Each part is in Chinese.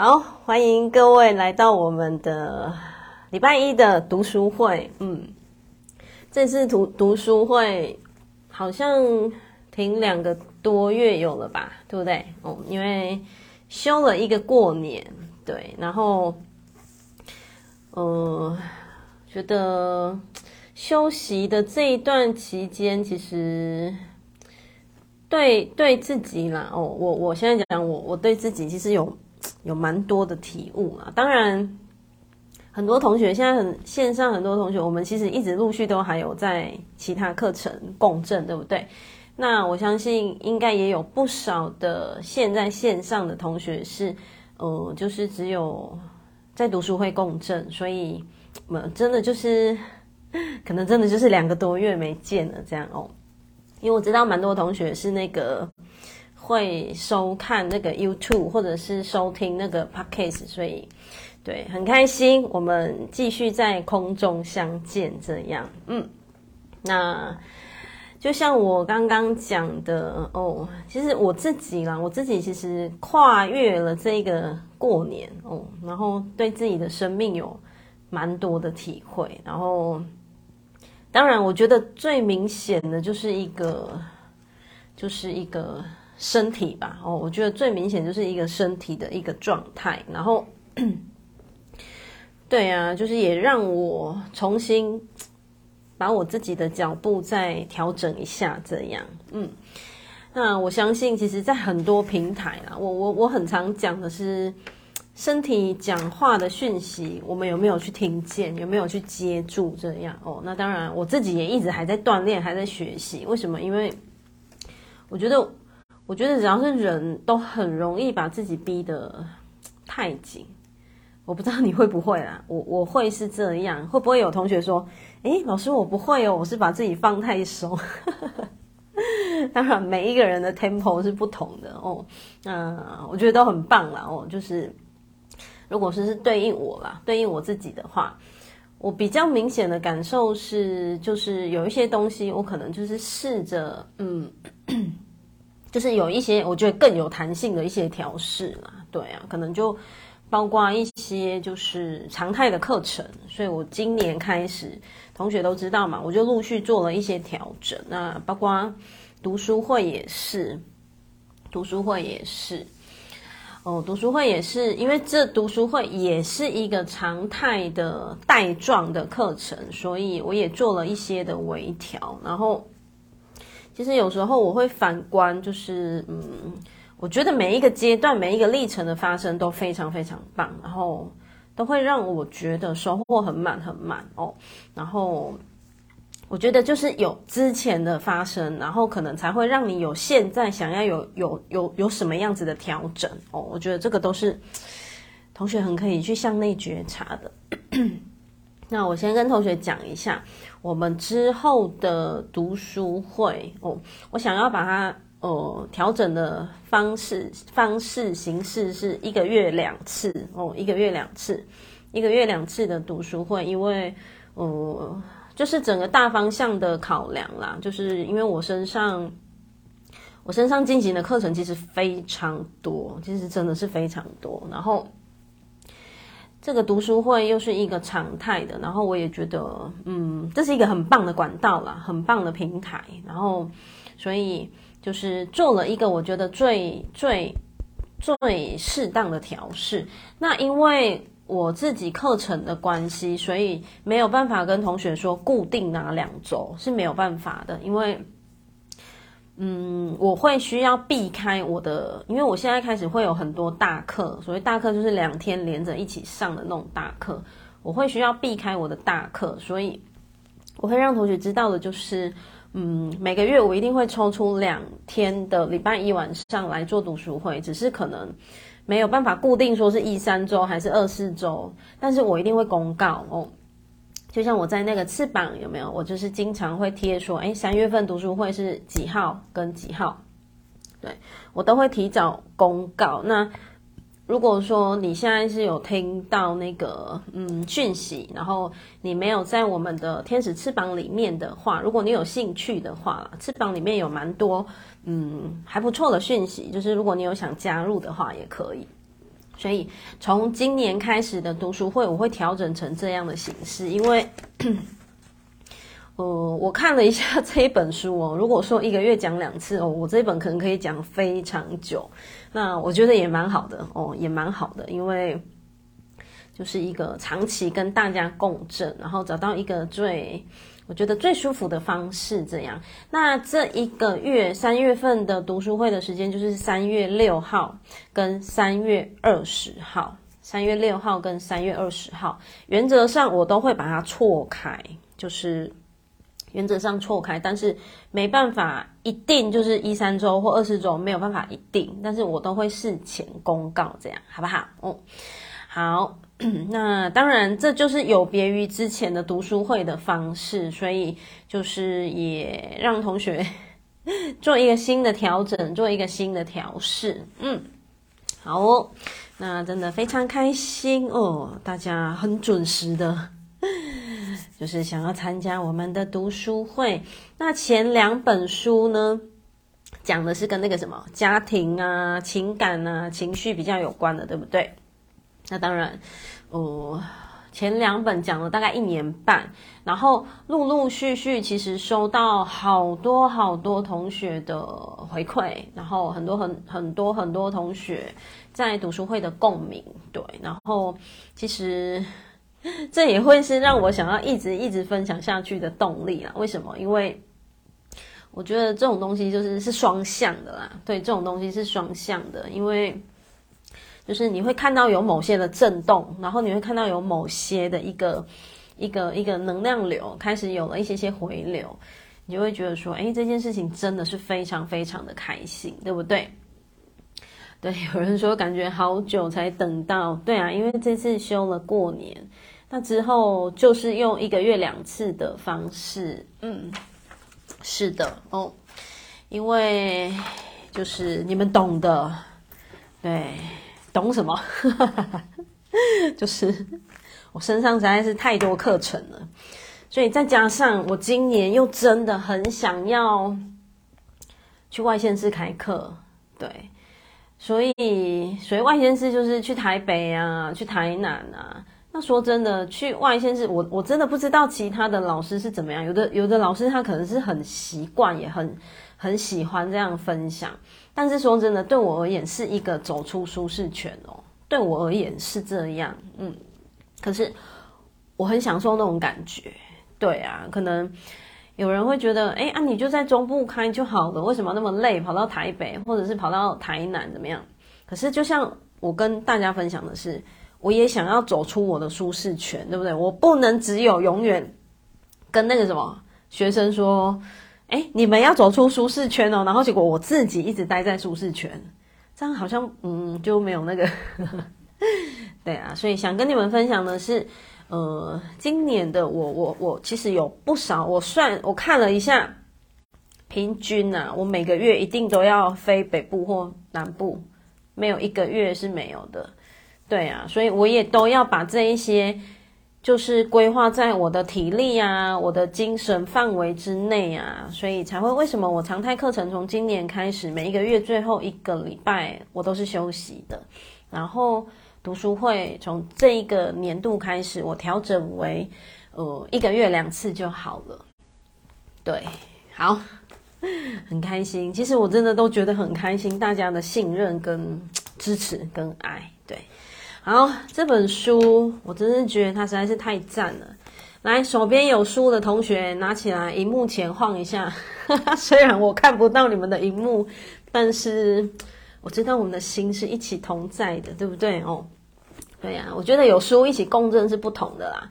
好，欢迎各位来到我们的礼拜一的读书会。这次读书会好像停2个多月有了吧，对不对？因为休了一个过年，对，然后觉得休息的这一段期间，其实对自己啦，我现在讲我对自己其实有蛮多的体悟啦。当然，很多同学现在线上很多同学，我们其实一直陆续都还有在其他课程共振，对不对？那我相信应该也有不少的现在线上的同学是，就是只有在读书会共振，所以我们真的就是。可能真的就是2个多月没见了这样因为我知道蛮多同学是那个会收看那个 YouTube 或者是收听那个 Podcast， 所以对，很开心我们继续在空中相见这样。那就像我刚刚讲的其实我自己其实跨越了这个过年然后对自己的生命有蛮多的体会，然后当然我觉得最明显的就是一个身体吧我觉得最明显就是一个身体的一个状态，然后对啊，就是也让我重新把我自己的脚步再调整一下这样。那我相信其实在很多平台啦，我很常讲的是身体讲话的讯息，我们有没有去听见，有没有去接住这样那当然我自己也一直还在锻炼，还在学习。为什么？因为我觉得只要是人都很容易把自己逼得太紧，我不知道你会不会啦，我会是这样。会不会有同学说老师我不会我是把自己放太松当然每一个人的 tempo 是不同的我觉得都很棒啦就是如果是对应我啦，对应我自己的话，我比较明显的感受是，就是有一些东西我可能就是试着就是有一些我觉得更有弹性的一些调试啦。对啊，可能就包括一些就是常态的课程，所以我今年开始，同学都知道嘛，我就陆续做了一些调整。那包括读书会也是。读书会也是，因为这读书会也是一个常态的带状的课程，所以我也做了一些的微调。然后其实有时候我会反观，就是我觉得每一个阶段每一个历程的发生都非常非常棒，然后都会让我觉得收获很满然后我觉得就是有之前的发生，然后可能才会让你有现在想要有什么样子的调整我觉得这个都是同学很可以去向内觉察的那我先跟同学讲一下我们之后的读书会我想要把它调整的方式形式是1个月2次1个月2次的读书会，因为就是整个大方向的考量啦，就是因为我身上进行的课程其实非常多，其实真的是非常多，然后这个读书会又是一个常态的，然后我也觉得这是一个很棒的管道啦，很棒的平台，然后所以就是做了一个我觉得最适当的调试。那因为我自己课程的关系，所以没有办法跟同学说固定哪2周是没有办法的，因为我会需要避开因为我现在开始会有很多大课，所谓大课就是2天连着一起上的那种大课，我会需要避开我的大课，所以我会让同学知道的就是每个月我一定会抽出2天的礼拜一晚上来做读书会，只是可能没有办法固定说是13周还是24周，但是我一定会公告就像我在那个翅膀有没有，我就是经常会贴说3月份读书会是几号跟几号，对，我都会提早公告。那如果说你现在是有听到那个讯息，然后你没有在我们的天使翅膀里面的话，如果你有兴趣的话，翅膀里面有蛮多还不错的讯息，就是如果你有想加入的话也可以。所以从今年开始的读书会，我会调整成这样的形式，因为我看了一下这一本书哦，如果说一个月讲两次哦，我这一本可能可以讲非常久，那我觉得也蛮好的哦，也蛮好的，因为就是一个长期跟大家共振，然后找到一个我觉得最舒服的方式这样。那这一个月3月份的读书会的时间就是3月6号跟3月20号，3月6号跟3月20号，原则上我都会把它错开，就是原则上错开，但是没办法一定就是13周或20周，没有办法一定，但是我都会事前公告这样，好不好？哦，好。那当然这就是有别于之前的读书会的方式，所以就是也让同学做一个新的调整，做一个新的调试。好哦，那真的非常开心哦，大家很准时的就是想要参加我们的读书会。那前2本书呢，讲的是跟那个什么家庭啊、情感啊、情绪比较有关的，对不对？那当然前2本讲了大概1年半，然后陆陆续续其实收到好多好多同学的回馈，然后很多同学在读书会的共鸣，对，然后其实这也会是让我想要一直分享下去的动力啦。为什么？因为我觉得这种东西是双向的啦，对，这种东西是双向的，因为就是你会看到有某些的震动，然后你会看到有某些的一个能量流开始有了一些回流，你就会觉得说，诶，这件事情真的是非常非常的开心，对不对？对，有人说感觉好久才等到，对啊，因为这次休了过年，那之后就是用1个月2次的方式，是的哦，因为就是你们懂的，对。懂什么？就是我身上实在是太多课程了，所以再加上我今年又真的很想要去外县市开课，对，所以外县市就是去台北啊，去台南啊。那说真的，去外县市，我真的不知道其他的老师是怎么样，有的老师他可能是很习惯，也很喜欢这样分享，但是说真的，对我而言是一个走出舒适圈哦，对我而言是这样，可是我很享受那种感觉，对啊，可能有人会觉得，诶啊，你就在中部开就好了，为什么那么累，跑到台北或者是跑到台南怎么样？可是就像我跟大家分享的是，我也想要走出我的舒适圈，对不对？我不能只有永远跟那个什么学生说，诶，你们要走出舒适圈哦，然后结果我自己一直待在舒适圈，这样好像就没有那个对啊，所以想跟你们分享的是，今年的我其实有不少，我看了一下平均啊，我每个月一定都要飞北部或南部，没有1个月是没有的，对啊，所以我也都要把这一些就是规划在我的体力啊、我的精神范围之内啊，所以才会为什么我常态课程从今年开始，每1个月最后1个礼拜我都是休息的，然后读书会从这一个年度开始，我调整为1个月2次就好了。对，好，很开心，其实我真的都觉得很开心，大家的信任跟支持跟爱，对。好，这本书我真是觉得它实在是太赞了，来，手边有书的同学拿起来荧幕前晃一下虽然我看不到你们的荧幕，但是我知道我们的心是一起同在的，对不对？哦，对啊，我觉得有书一起共振是不同的啦。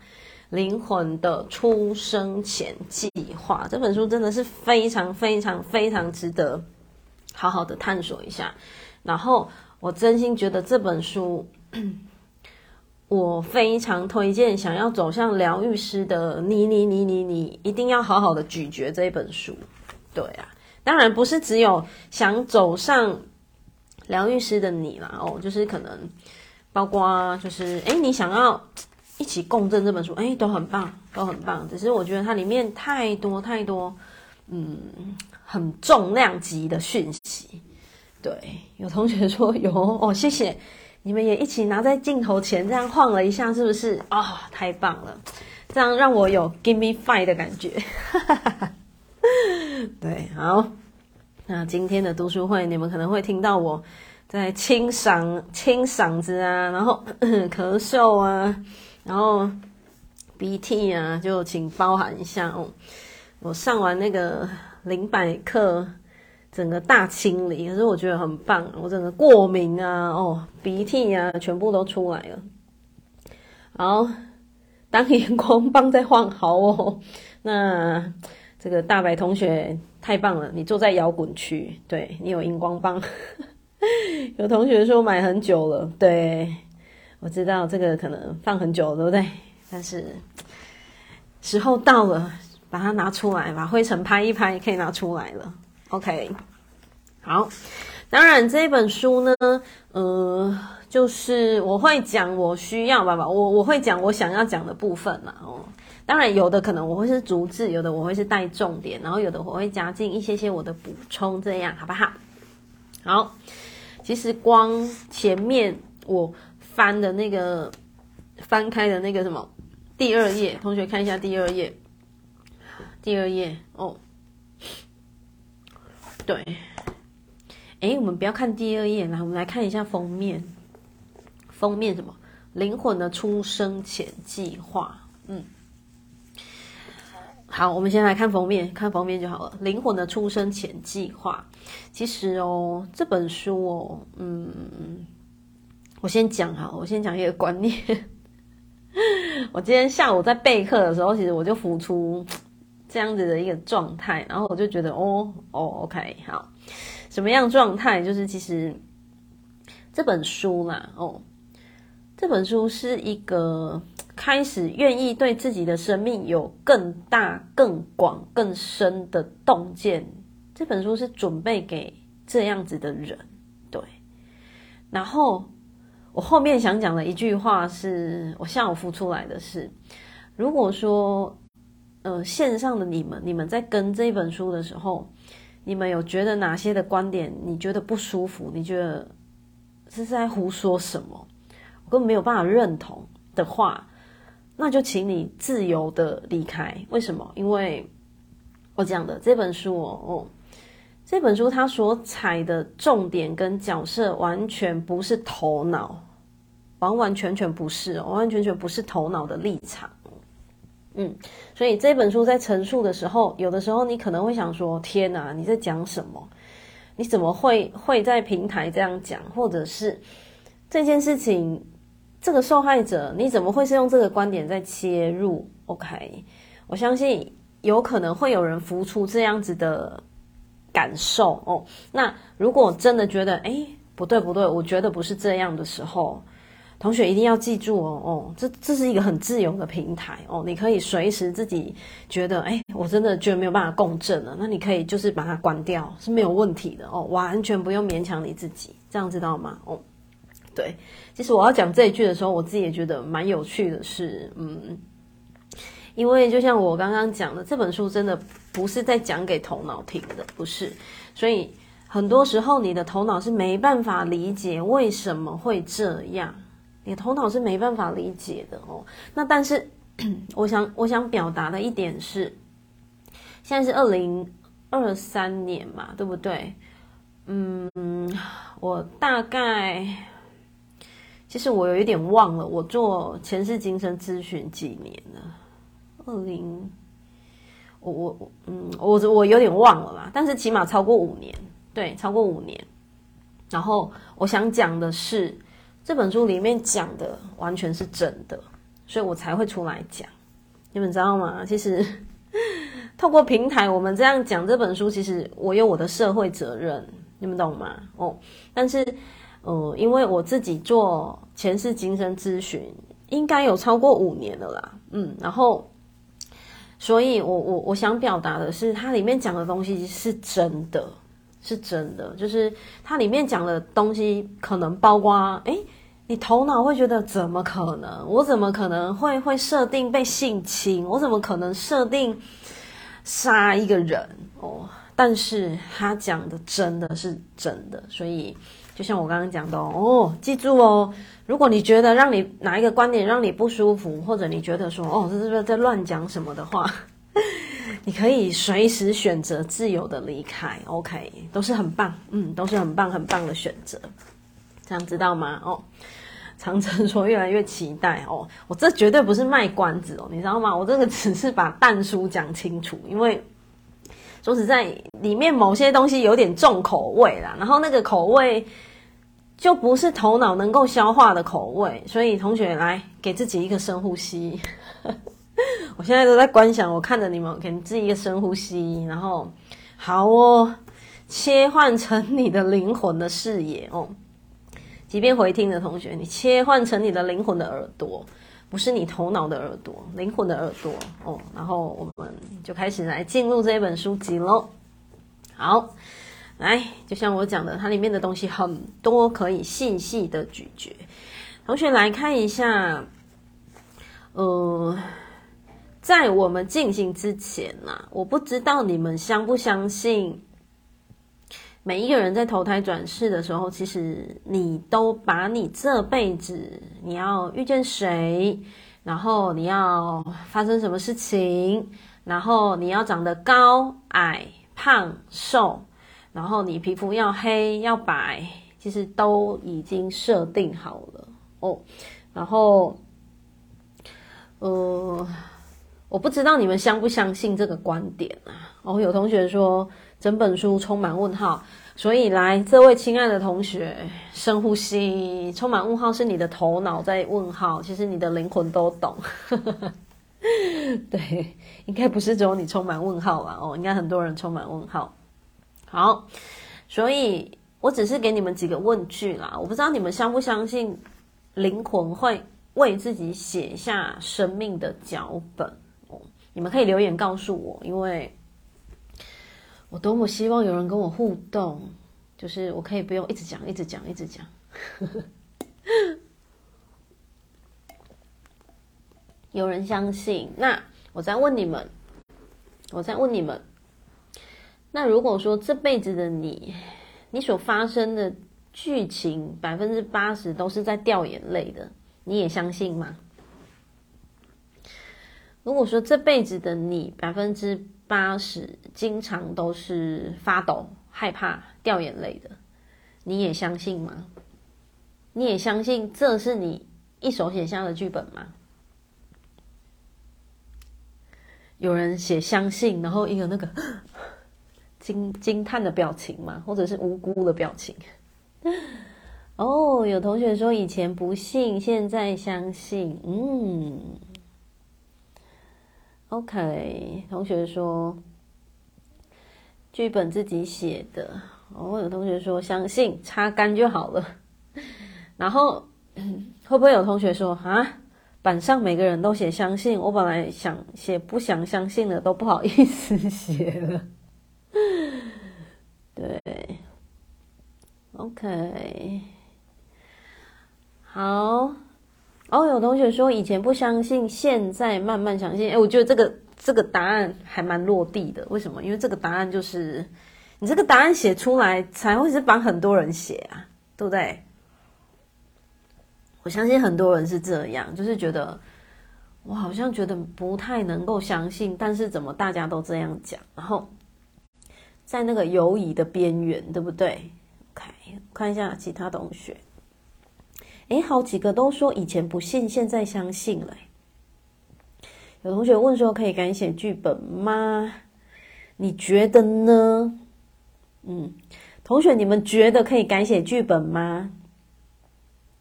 灵魂的出生前计划，这本书真的是非常非常非常值得好好的探索一下，然后我真心觉得这本书我非常推荐，想要走向疗愈师的你一定要好好的咀嚼这一本书，对啊，当然不是只有想走上疗愈师的你啦，哦，就是可能包括就是你想要一起共振这本书，都很棒，都很棒，只是我觉得它里面太多很重量级的讯息，对，有同学说有，谢谢你们也一起拿在镜头前这样晃了一下，是不是？哦，太棒了，这样让我有 give me five 的感觉。对，好，那今天的读书会你们可能会听到我在清嗓子啊，然后咳嗽啊，然后鼻涕啊，就请包涵一下哦。我上完那个0百课整个大清理，可是我觉得很棒，我整个过敏啊，哦，鼻涕啊，全部都出来了。好，当荧光棒在晃，好哦。那这个大白同学太棒了，你坐在摇滚区，对，你有荧光棒。有同学说买很久了，对，我知道这个可能放很久了，对不对？但是时候到了，把它拿出来，把灰尘拍一拍，可以拿出来了。OK， 好，当然这本书呢，就是我会讲我需要吧，我会讲我想要讲的部分啦。哦，当然有的可能我会是逐字，有的我会是带重点，然后有的我会加进一些些我的补充，这样好不好？好，其实光前面我翻的那个翻开的那个什么第二页，同学看一下第二页哦。对，我们不要看第二页，来，我们来看一下封面。封面什么？灵魂的出生前计划。嗯，好，我们先来看封面，看封面就好了。灵魂的出生前计划，其实哦，这本书哦，我先讲一个观念。我今天下午在备课的时候，其实我就浮出这样子的一个状态，然后我就觉得OK， 好，什么样状态？就是其实这本书啦，这本书是一个开始愿意对自己的生命有更大、更广、更深的洞见。这本书是准备给这样子的人，对。然后我后面想讲的一句话是我下午浮出来的是，如果说线上的你们在跟这本书的时候，你们有觉得哪些的观点你觉得不舒服，你觉得是在胡说什么，我根本没有办法认同的话，那就请你自由的离开。为什么？因为我讲的这本书这本书它所采的重点跟角色完全不是头脑，完完全全不是头脑的立场。所以这本书在陈述的时候，有的时候你可能会想说，天哪，你在讲什么？你怎么会在平台这样讲？或者是这件事情，这个受害者你怎么会是用这个观点在切入 ？OK， 我相信有可能会有人浮出这样子的感受哦。那如果真的觉得，不对，我觉得不是这样的时候，同学一定要记住这是一个很自由的平台哦，你可以随时自己觉得，我真的觉得没有办法共振了，那你可以就是把它关掉，是没有问题的哦，完全不用勉强你自己，这样知道吗？对，其实我要讲这一句的时候，我自己也觉得蛮有趣的是，因为就像我刚刚讲的，这本书真的不是在讲给头脑听的，不是，所以很多时候你的头脑是没办法理解为什么会这样。你头脑是没办法理解的哦。那但是我想表达的一点是，现在是2023年嘛，对不对？我大概其实我有一点忘了，我做前世今生咨询几年了，我有点忘了啦，但是起码超过5年，对，超过5年。然后我想讲的是，这本书里面讲的完全是真的，所以我才会出来讲，你们知道吗？其实透过平台我们这样讲这本书，其实我有我的社会责任，你们懂吗？但是因为我自己做前世今生咨询应该有超过5年了啦，然后所以我想表达的是，它里面讲的东西是真的，就是它里面讲的东西可能包括你头脑会觉得怎么可能？我怎么可能会设定被性侵？我怎么可能设定杀一个人？但是他讲的真的是真的，所以就像我刚刚讲的哦，记住哦，如果你觉得让你哪一个观点让你不舒服，或者你觉得说哦这是在乱讲什么的话，你可以随时选择自由的离开 OK， 都是很棒，都是很棒很棒的选择，这样知道吗？哦，长城说越来越期待哦，我这绝对不是卖关子哦，你知道吗？我这个只是把淡书讲清楚，因为说实在里面某些东西有点重口味啦，然后那个口味就不是头脑能够消化的口味，所以同学来给自己一个深呼吸我现在都在观想，我看着你们，给自己一个深呼吸，然后好哦，切换成你的灵魂的视野哦。即便回听的同学，你切换成你的灵魂的耳朵，不是你头脑的耳朵，灵魂的耳朵哦。然后我们就开始来进入这本书籍咯。好，来，就像我讲的，它里面的东西很多，可以细细的咀嚼。同学来看一下，在我们进行之前啊，我不知道你们相不相信每一个人在投胎转世的时候，其实你都把你这辈子你要遇见谁，然后你要发生什么事情，然后你要长得高矮胖瘦，然后你皮肤要黑要白，其实都已经设定好了哦。然后我不知道你们相不相信这个观点啊。哦，有同学说整本书充满问号，所以来，这位亲爱的同学，深呼吸，充满问号是你的头脑在问号，其实你的灵魂都懂对，应该不是只有你充满问号吧？哦，应该很多人充满问号。好，所以我只是给你们几个问句啦，我不知道你们相不相信灵魂会为自己写下生命的脚本哦，你们可以留言告诉我，因为我多么希望有人跟我互动，就是我可以不用一直讲有人相信，那我再问你们，那如果说这辈子的你所发生的剧情 80% 都是在掉眼泪的，你也相信吗？如果说这辈子的你 80% 经常都是发抖、害怕、掉眼泪的，你也相信吗？你也相信这是你一手写下的剧本吗？有人写相信，然后一个那个惊叹的表情吗？或者是无辜的表情哦，有同学说以前不信，现在相信。OK， 同学说剧本自己写的。哦，有同学说相信，擦干就好了。然后会不会有同学说啊，板上每个人都写相信，我本来想写不想相信的，都不好意思写了。对 ，OK。好，哦，有同学说以前不相信，现在慢慢相信。我觉得这个答案还蛮落地的。为什么？因为这个答案就是你这个答案写出来，才会是帮很多人写啊，对不对？我相信很多人是这样，就是觉得我好像觉得不太能够相信，但是怎么大家都这样讲，然后在那个犹疑的边缘，对不对？ OK， 看一下其他同学。好几个都说以前不信，现在相信了。有同学问说可以改写剧本吗？你觉得呢？同学，你们觉得可以改写剧本吗？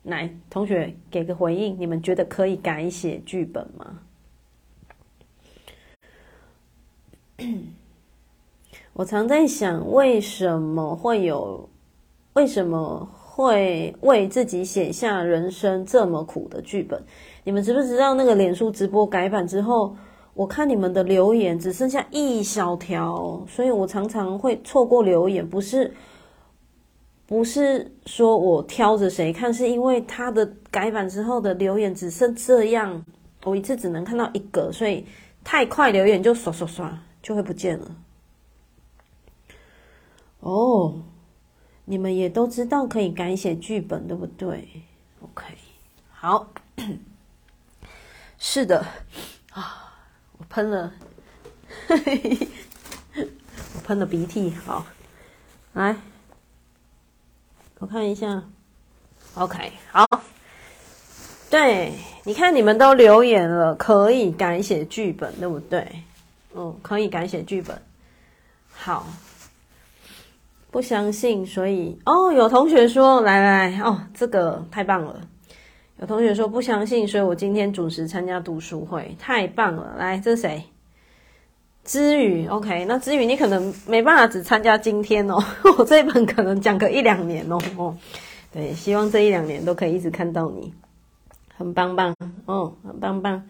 来，同学给个回应，你们觉得可以改写剧本吗？我常在想，为什么会为自己写下人生这么苦的剧本。你们知不知道那个脸书直播改版之后，我看你们的留言只剩下一小条，所以我常常会错过留言，不是说我挑着谁看，是因为他的改版之后的留言只剩这样，我一次只能看到一个，所以太快留言就刷刷刷就会不见了。哦，你们也都知道可以改写剧本，对不对 ？OK， 好，是的啊，我喷了，我喷了鼻涕。好，来，我看一下。OK， 好，对，你看你们都留言了，可以改写剧本，对不对？嗯，可以改写剧本。好，不相信，所以哦，有同学说，来哦，这个太棒了。有同学说不相信，所以我今天准时参加读书会，太棒了。来，这是谁？知宇 ，OK， 那知宇你可能没办法只参加今天哦，我这本可能讲个1-2年哦。对，希望这1-2年都可以一直看到你，很棒棒哦，很棒棒，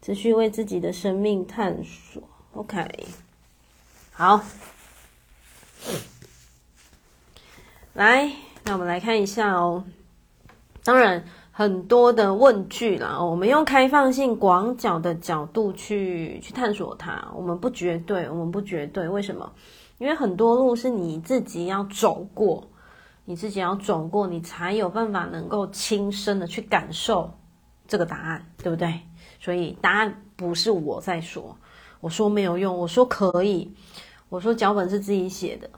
持续为自己的生命探索。OK， 好。来，那我们来看一下哦。当然，很多的问句啦，我们用开放性广角的角度去探索它，我们不绝对。为什么？因为很多路是你自己要走过，你才有办法能够亲身的去感受这个答案，对不对？所以答案不是我在说，我说没有用，我说可以，我说脚本是自己写的。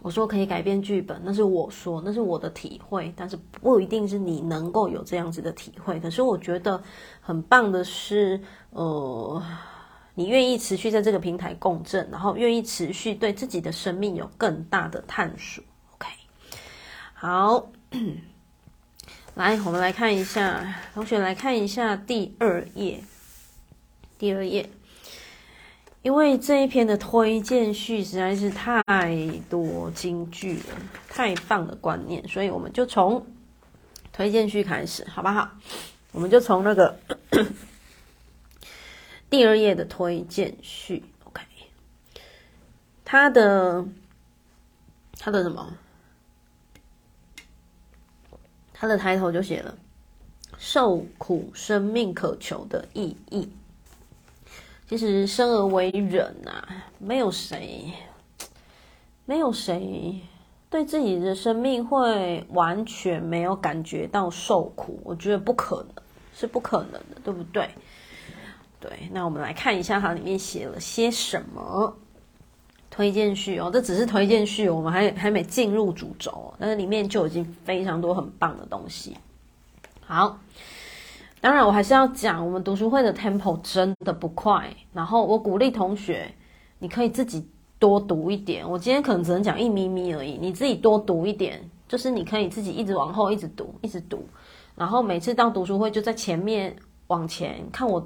我说可以改变剧本，那是我说，那是我的体会，但是不一定是你能够有这样子的体会。可是我觉得很棒的是，你愿意持续在这个平台共振，然后愿意持续对自己的生命有更大的探索。OK， 好，来，我们来看一下，同学来看一下第二页。因为这一篇的推荐序实在是太多金句了，太棒的观念，所以我们就从推荐序开始，好不好？我们就从那个第二页的推荐序 ，OK， 它的什么？它的抬头就写了“受苦生命渴求的意义”。其实生而为人啊，没有谁对自己的生命会完全没有感觉到受苦，我觉得不可能，是不可能的，对不对？对，那我们来看一下它里面写了些什么推荐序哦，这只是推荐序，我们还没进入主轴哦，但是里面就已经非常多很棒的东西。好。当然我还是要讲，我们读书会的 tempo 真的不快，然后我鼓励同学你可以自己多读一点，我今天可能只能讲1咪咪而已，你自己多读一点，就是你可以自己一直往后一直读，然后每次到读书会就在前面往前看我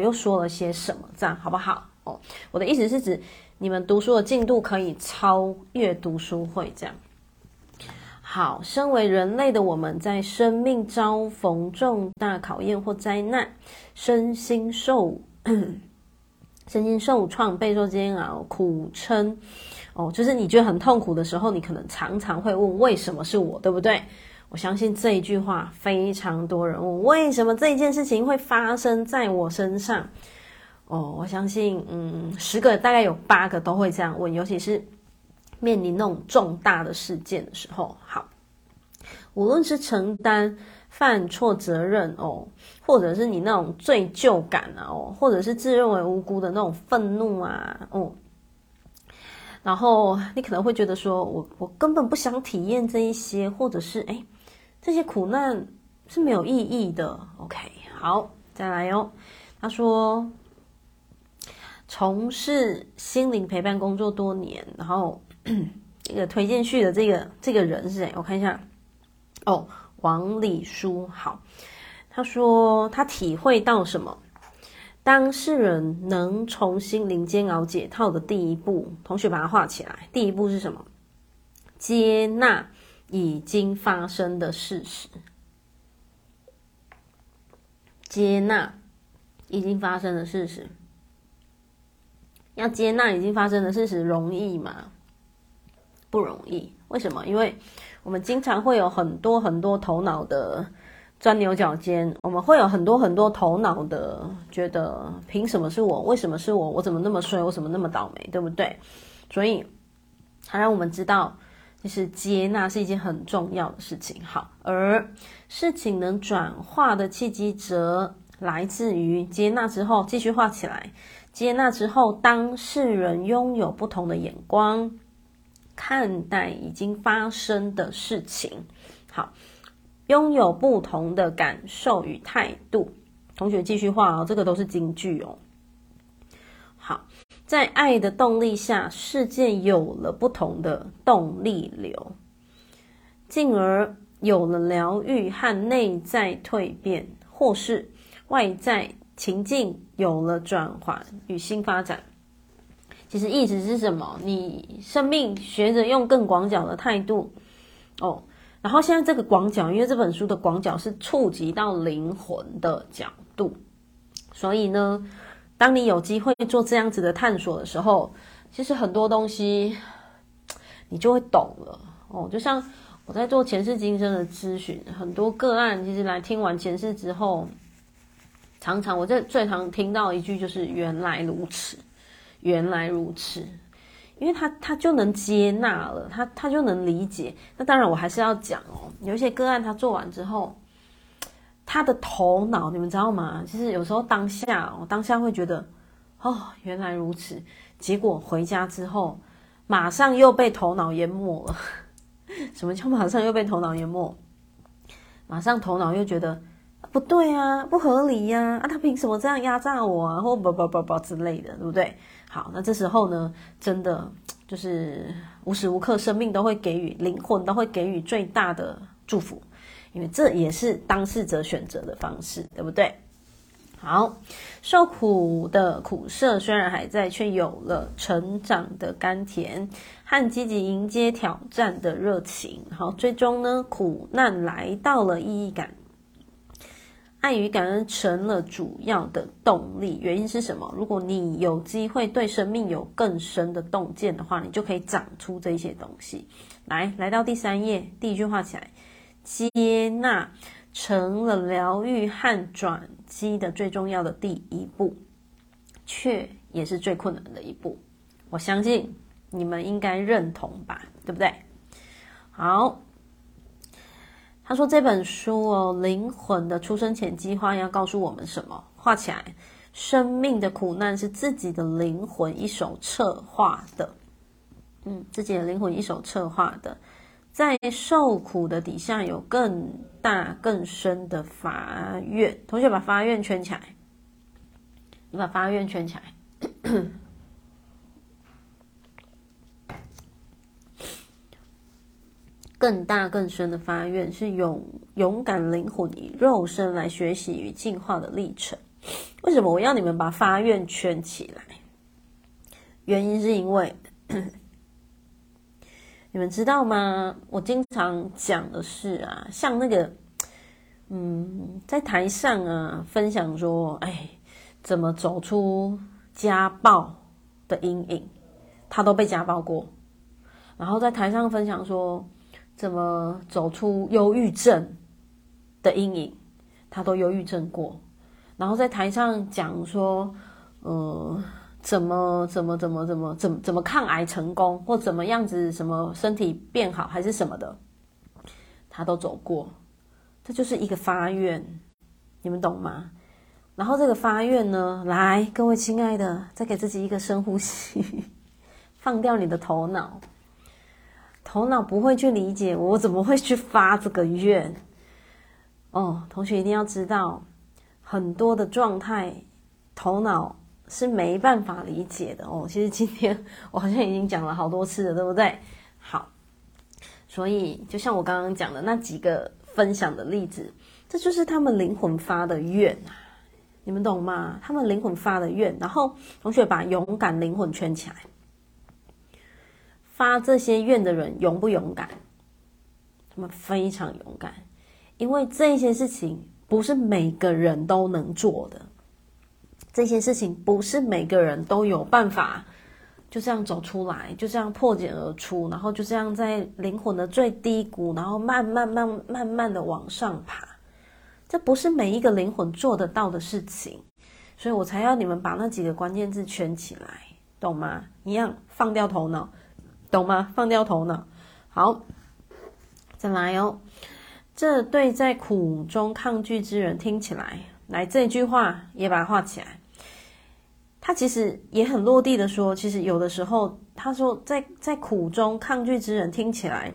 又说了些什么，这样好不好哦？我的意思是指你们读书的进度可以超越读书会这样。好，身为人类的我们，在生命遭逢重大考验或灾难，身心受创，备受煎熬、苦撑，哦，就是你觉得很痛苦的时候，你可能常常会问：为什么是我？对不对？我相信这一句话非常多人问：为什么这件事情会发生在我身上？哦，我相信，10个大概有8个都会这样问，尤其是面临那种重大的事件的时候。好，无论是承担犯错责任哦，或者是你那种罪疚感啊哦，或者是自认为无辜的那种愤怒啊哦，然后你可能会觉得说我根本不想体验这一些，或者是这些苦难是没有意义的。 OK， 好，再来哦。他说从事心灵陪伴工作多年，然后这个推荐序的这个人是谁？我看一下哦，王礼书。好，他说他体会到什么？当事人能从心灵煎熬解套的第一步，同学把它画起来。第一步是什么？接纳已经发生的事实。接纳已经发生的事实。要接纳已经发生的事实容易吗？不容易。为什么？因为我们经常会有很多头脑的钻牛角尖，我们会有很多头脑的觉得凭什么是我，为什么是我，我怎么那么衰，我怎么那么倒霉，对不对？所以它让我们知道就是接纳是一件很重要的事情。好，而事情能转化的契机则来自于接纳之后继续画起来，接纳之后当事人拥有不同的眼光看待已经发生的事情。好，拥有不同的感受与态度。同学继续画哦，这个都是金句哦。好，在爱的动力下，世界有了不同的动力流，进而有了疗愈和内在蜕变，或是外在情境有了转换与新发展。其实意思是什么？你生命学着用更广角的态度哦。然后现在这个广角，因为这本书的广角是触及到灵魂的角度，所以呢，当你有机会做这样子的探索的时候，其实很多东西你就会懂了哦。就像我在做前世今生的咨询，很多个案其实来听完前世之后，常常我最常听到一句就是原来如此，原来如此。因为他就能接纳了，他就能理解。那当然我还是要讲哦，有一些个案他做完之后，他的头脑你们知道吗？其实有时候当下哦，当下会觉得哦原来如此，结果回家之后马上又被头脑淹没了。什么叫马上又被头脑淹没？马上头脑又觉得不对啊，不合理啊，他凭什么这样压榨我啊，或不之类的，对不对？好，那这时候呢，真的就是无时无刻生命都会给予，灵魂都会给予最大的祝福，因为这也是当事者选择的方式，对不对？好，受苦的苦涩虽然还在，却有了成长的甘甜和积极迎接挑战的热情。好，最终呢，苦难来到了意义感，爱与感恩成了主要的动力。原因是什么？如果你有机会对生命有更深的洞见的话，你就可以长出这些东西来。来到第三页，第一句话起来，接纳成了疗愈和转机的最重要的第一步，却也是最困难的一步。我相信你们应该认同吧，对不对？好，他说这本书哦，灵魂的出生前计划要告诉我们什么？画起来，生命的苦难是自己的灵魂一手策划的，自己的灵魂一手策划的，在受苦的底下有更大更深的发愿。同学把发愿圈起来，你把发愿圈起来。更大更深的发愿是勇敢灵魂以肉身来学习与进化的历程。为什么我要你们把发愿圈起来？原因是因为你们知道吗？我经常讲的是啊，像那个在台上啊分享说，哎，怎么走出家暴的阴影，他都被家暴过，然后在台上分享说怎么走出忧郁症的阴影，他都忧郁症过，然后在台上讲说怎么抗癌成功，或怎么样子什么身体变好还是什么的，他都走过。这就是一个发愿，你们懂吗？然后这个发愿呢，来，各位亲爱的，再给自己一个深呼吸，放掉你的头脑。头脑不会去理解我怎么会去发这个愿哦。同学一定要知道，很多的状态头脑是没办法理解的哦。其实今天我好像已经讲了好多次了，对不对？好，所以就像我刚刚讲的那几个分享的例子，这就是他们灵魂发的愿啊，你们懂吗？他们灵魂发的愿，然后同学把勇敢灵魂圈起来。发这些愿的人勇不勇敢？他们非常勇敢，因为这些事情不是每个人都能做的，这些事情不是每个人都有办法就这样走出来，就这样破茧而出，然后就这样在灵魂的最低谷，然后慢慢的往上爬，这不是每一个灵魂做得到的事情，所以我才要你们把那几个关键字圈起来，懂吗？一样放掉头脑，懂吗？放掉头脑。好，再来哦。这对在苦中抗拒之人听起来，来这句话也把它画起来。他其实也很落地的说，其实有的时候他说在苦中抗拒之人听起来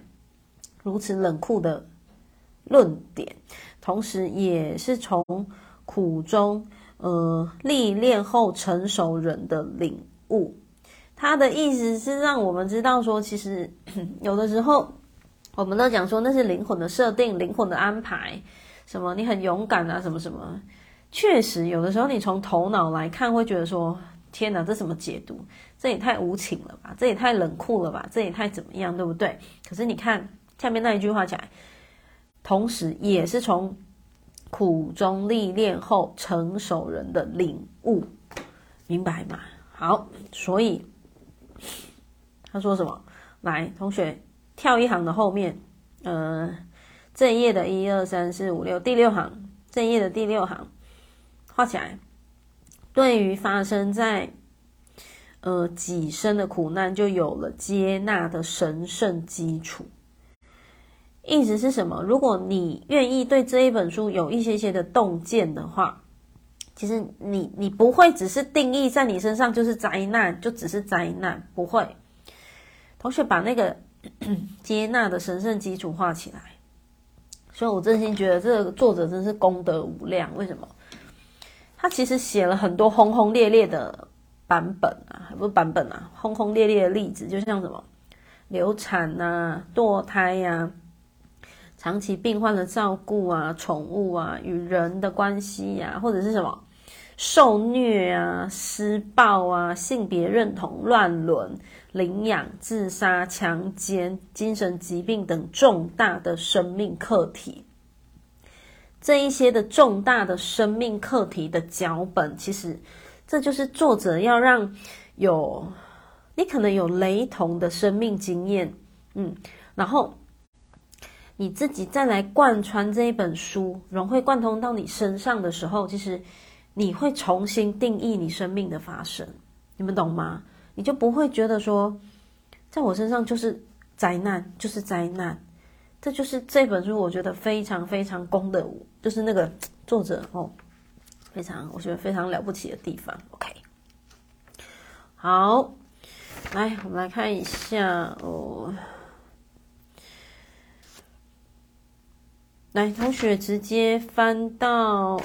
如此冷酷的论点，同时也是从苦中历练后成熟人的领悟。他的意思是让我们知道说，其实有的时候我们都讲说那是灵魂的设定，灵魂的安排，什么你很勇敢啊什么什么，确实有的时候你从头脑来看会觉得说，天哪，这什么解读，这也太无情了吧，这也太冷酷了吧，这也太怎么样，对不对？可是你看下面那一句话起来，同时也是从苦中历练后成熟人的领悟，明白吗？好，所以他说什么？来，同学跳一行的后面，这一页的1、2、3、4、5、6，第六行，这一页的第六行，画起来。对于发生在己身的苦难，就有了接纳的神圣基础。意思是什么？如果你愿意对这一本书有一些些的洞见的话，其实你不会只是定义在你身上就是灾难，就只是灾难，不会。同学把那个接纳的神圣基础画起来，所以我真心觉得这个作者真是功德无量。为什么？他其实写了很多轰轰烈烈的版本啊，还不是版本啊，轰轰烈烈的例子，就像什么流产啊、堕胎啊、长期病患的照顾啊、宠物啊、与人的关系啊，或者是什么受虐啊、施暴啊、性别认同、乱伦、领养、自杀、强奸、精神疾病等重大的生命课题。这一些的重大的生命课题的脚本，其实这就是作者要让你可能有雷同的生命经验，然后你自己再来贯穿这一本书，融会贯通到你身上的时候，其实你会重新定义你生命的发生，你们懂吗？你就不会觉得说在我身上就是灾难就是灾难。这就是这本书我觉得非常非常功德，就是那个作者非常，我觉得非常了不起的地方。 OK， 好，来我们来看一下哦。来，同学直接翻到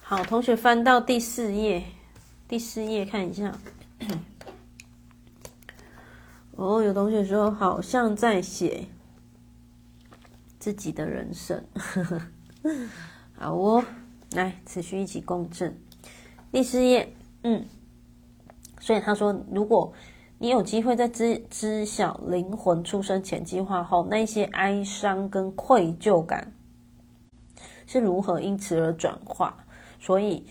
好，同学翻到第四页，第四页看一下。哦，有同学说好像在写自己的人生。好哦，来，持续一起共振。第四页，所以他说，如果你有机会在知晓灵魂出生前计划后，那些哀伤跟愧疚感是如何因此而转化。所以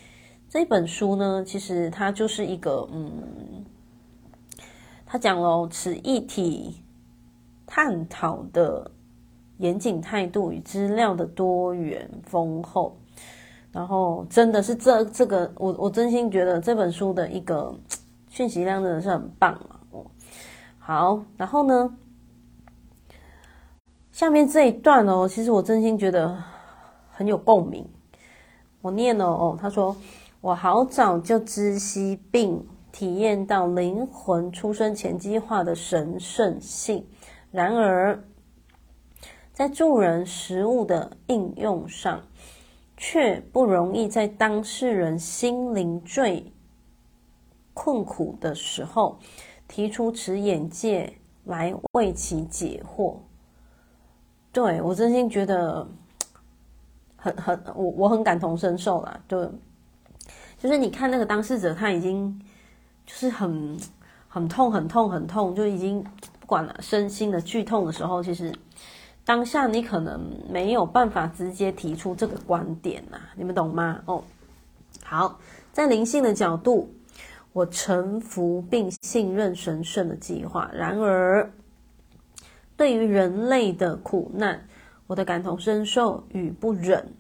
这本书呢，其实它就是一个它讲了此议题探讨的严谨态度与资料的多元丰厚，然后真的是这个我真心觉得这本书的一个讯息量真的是很棒哦。好，然后呢，下面这一段哦，其实我真心觉得很有共鸣。我念了哦，他说，我好早就知悉并体验到灵魂出生前计划的神圣性，然而在助人实务的应用上，却不容易在当事人心灵最困苦的时候提出此眼界来为其解惑。对，我真心觉得我很感同身受啦。对，就是你看那个当事者，他已经就是很痛，就已经不管了，身心的剧痛的时候，其实当下你可能没有办法直接提出这个观点啊，你们懂吗？哦，好，在灵性的角度，我臣服并信任神圣的计划。然而，对于人类的苦难，我的感同身受与不忍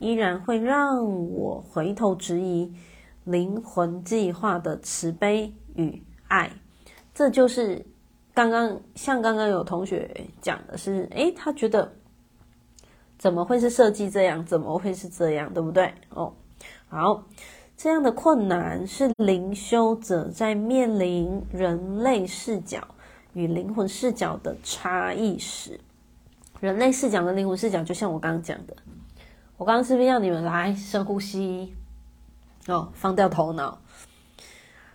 依然会让我回头质疑灵魂计划的慈悲与爱，这就是刚刚有同学讲的是，他觉得怎么会是设计这样，怎么会是这样，对不对？好，这样的困难是灵修者在面临人类视角与灵魂视角的差异时，人类视角跟灵魂视角就像我刚刚讲的，我刚刚是不是要你们来深呼吸，放掉头脑，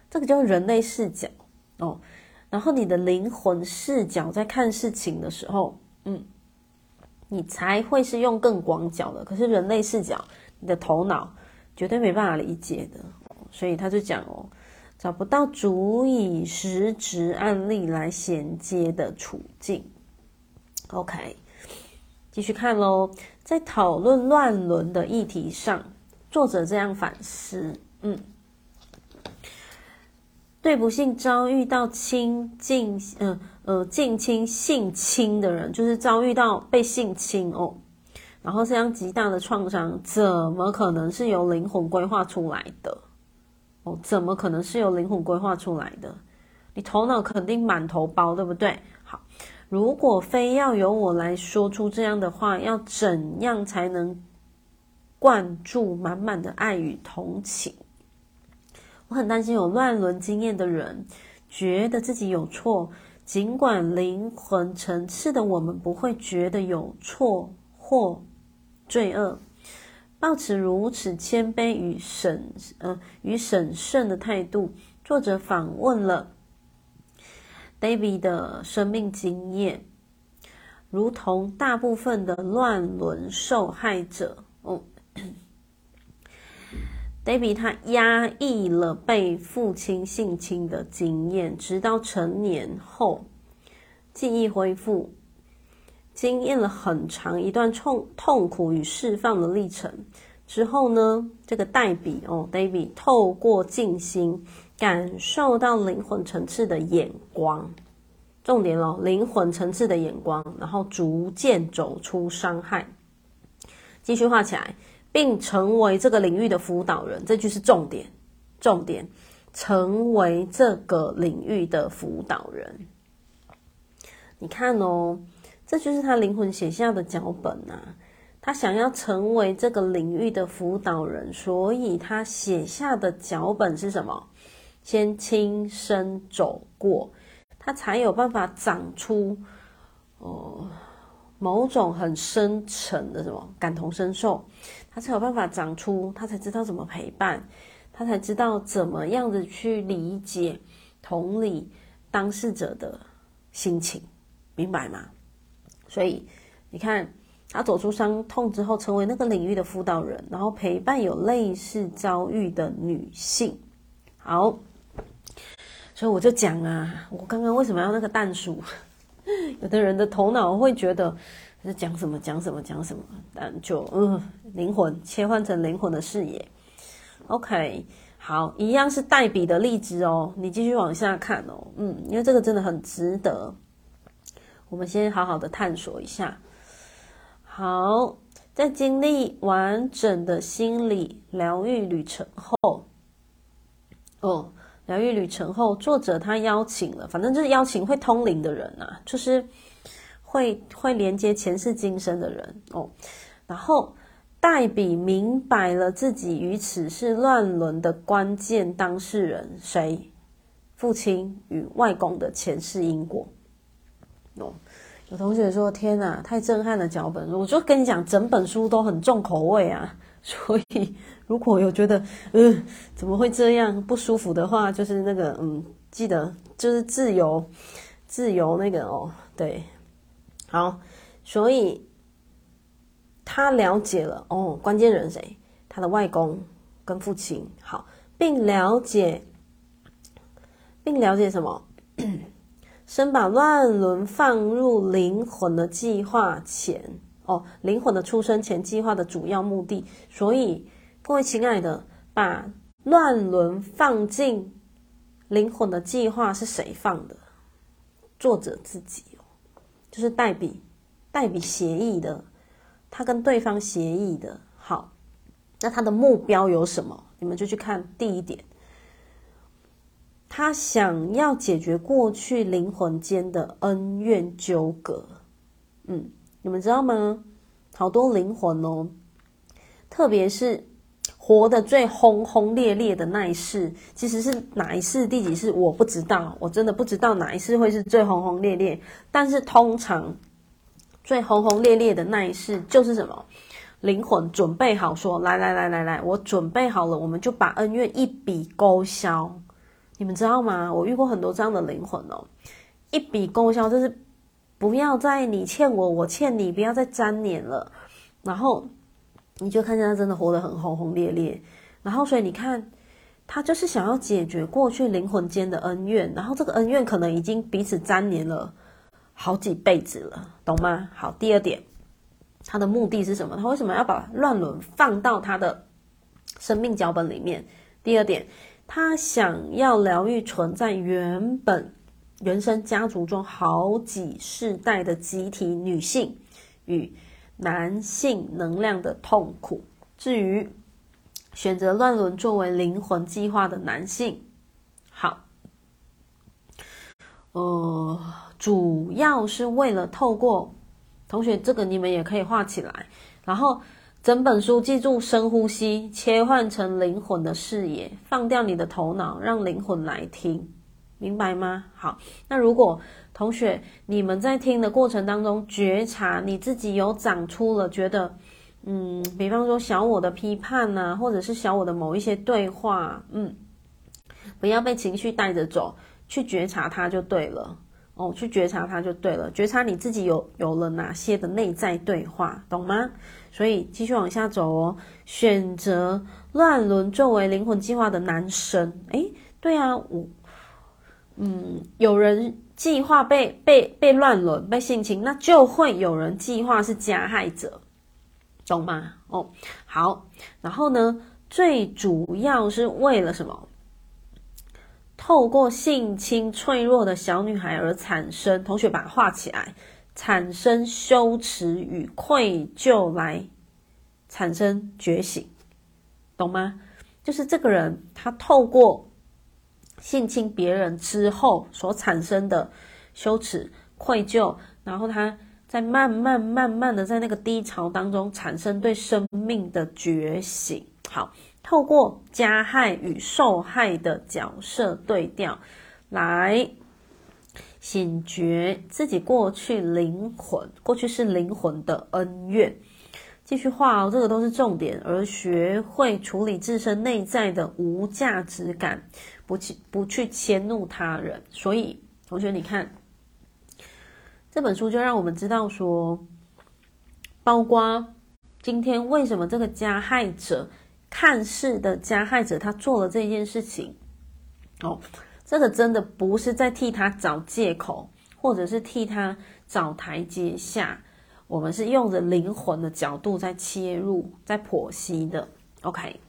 这个叫人类视角然后你的灵魂视角在看事情的时候，你才会是用更广角的。可是人类视角，你的头脑绝对没办法理解的，所以他就讲找不到足以实质案例来衔接的处境。OK， 继续看咯。在讨论乱伦的议题上，作者这样反思，对不幸遭遇到性侵的人，就是遭遇到被性侵然后这样极大的创伤，怎么可能是由灵魂规划出来的？怎么可能是由灵魂规划出来的？你头脑肯定满头包，对不对？好，如果非要由我来说出这样的话，要怎样才能灌注满满的爱与同情？我很担心有乱伦经验的人觉得自己有错，尽管灵魂层次的我们不会觉得有错或罪恶。抱持如此谦卑与审慎的态度，作者访问了 David 的生命经验，如同大部分的乱伦受害者David 他压抑了被父亲性侵的经验，直到成年后记忆恢复，经验了很长一段痛苦与释放的历程之后呢，这个代笔David 透过静心感受到灵魂层次的眼光，重点灵魂层次的眼光，然后逐渐走出伤害，继续画起来，并成为这个领域的辅导人。这句是重点，成为这个领域的辅导人。你看这就是他灵魂写下的脚本啊，他想要成为这个领域的辅导人，所以他写下的脚本是什么？先亲身走过，他才有办法长出某种很深沉的什么感同身受，他才有办法长出，他才知道怎么陪伴，他才知道怎么样子去理解同理当事者的心情，明白吗？所以你看他走出伤痛之后，成为那个领域的辅导人，然后陪伴有类似遭遇的女性。好，所以我就讲啊，我刚刚为什么要那个淡书，有的人的头脑会觉得讲什么，但就灵魂切换成灵魂的视野。 OK， 好，一样是代笔的例子你继续往下看因为这个真的很值得我们先好好的探索一下。好，在经历完整的心理疗愈旅程后作者他邀请了，反正就是邀请会通灵的人啊，就是会连接前世今生的人然后代笔明白了自己与此事乱伦的关键当事人谁，父亲与外公的前世因果有同学说天啊，太震撼了脚本，我就跟你讲整本书都很重口味啊，所以如果有觉得怎么会这样不舒服的话，就是那个记得就是自由那个对。好，所以他了解了关键人谁，他的外公跟父亲。好，并了解什么先把乱伦放入灵魂的计划前灵魂的出生前计划的主要目的。所以各位亲爱的，把乱伦放进灵魂的计划是谁放的？作者自己就是代笔协议的，他跟对方协议的。好，那他的目标有什么？你们就去看第一点，他想要解决过去灵魂间的恩怨纠葛。你们知道吗？好多灵魂哦，特别是活得最轰轰烈烈的那一世，其实是哪一世第几世我不知道，我真的不知道哪一世会是最轰轰烈烈，但是通常最轰轰烈烈的那一世就是什么？灵魂准备好说，来，我准备好了，我们就把恩怨一笔勾销。你们知道吗？我遇过很多这样的灵魂哦，一笔勾销，就是不要再你欠我，我欠你，不要再沾黏了。然后你就看见他真的活得很轰轰烈烈，然后所以你看，他就是想要解决过去灵魂间的恩怨，然后这个恩怨可能已经彼此沾黏了好几辈子了，懂吗？好，第二点，他的目的是什么？他为什么要把乱伦放到他的生命脚本里面？第二点，他想要疗愈存在原本原生家族中好几世代的集体女性与男性能量的痛苦。至于选择乱伦作为灵魂计划的男性，好，主要是为了透过同学，这个你们也可以画起来，然后整本书记住深呼吸，切换成灵魂的视野，放掉你的头脑，让灵魂来听，明白吗？好，那如果同学你们在听的过程当中觉察你自己有长出了觉得比方说小我的批判啊，或者是小我的某一些对话，不要被情绪带着走，去觉察它就对了哦，去觉察它就对了，觉察你自己有了哪些的内在对话，懂吗？所以继续往下走哦，选择乱伦作为灵魂计划的男生，对啊，有人计划被乱伦被性侵，那就会有人计划是加害者，懂吗？哦，好，然后呢，最主要是为了什么？透过性侵脆弱的小女孩而产生，同学把它画起来，产生羞耻与愧疚来产生觉醒，懂吗？就是这个人他透过性侵别人之后所产生的羞耻、愧疚，然后他在慢慢的在那个低潮当中产生对生命的觉醒。好，透过加害与受害的角色对调来醒觉自己过去灵魂，过去是灵魂的恩怨。继续画哦，这个都是重点，而学会处理自身内在的无价值感，不去迁怒他人。所以同学你看，这本书就让我们知道说，包括今天为什么这个加害者，看似的加害者，他做了这件事情哦，这个真的不是在替他找借口，或者是替他找台阶下，我们是用着灵魂的角度在切入，在剖析的。 OK，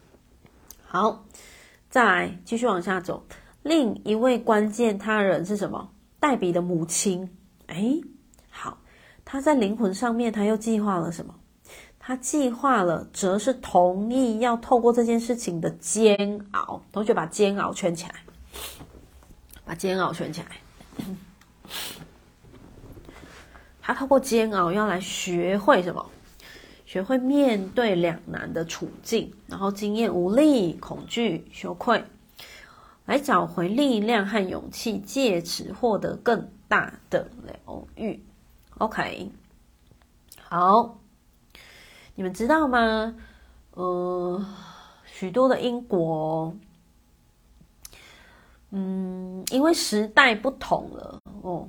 好，再来继续往下走。另一位关键他人是什么？黛比的母亲。好，他在灵魂上面他又计划了什么？他计划了则是同意要透过这件事情的煎熬。同学把煎熬圈起来，把煎熬圈起来。他透过煎熬要来学会什么？学会面对两难的处境，然后经验无力、恐惧、羞愧，来找回力量和勇气，借此获得更大的疗愈。 OK， 好，你们知道吗？许多的因果，因为时代不同了哦。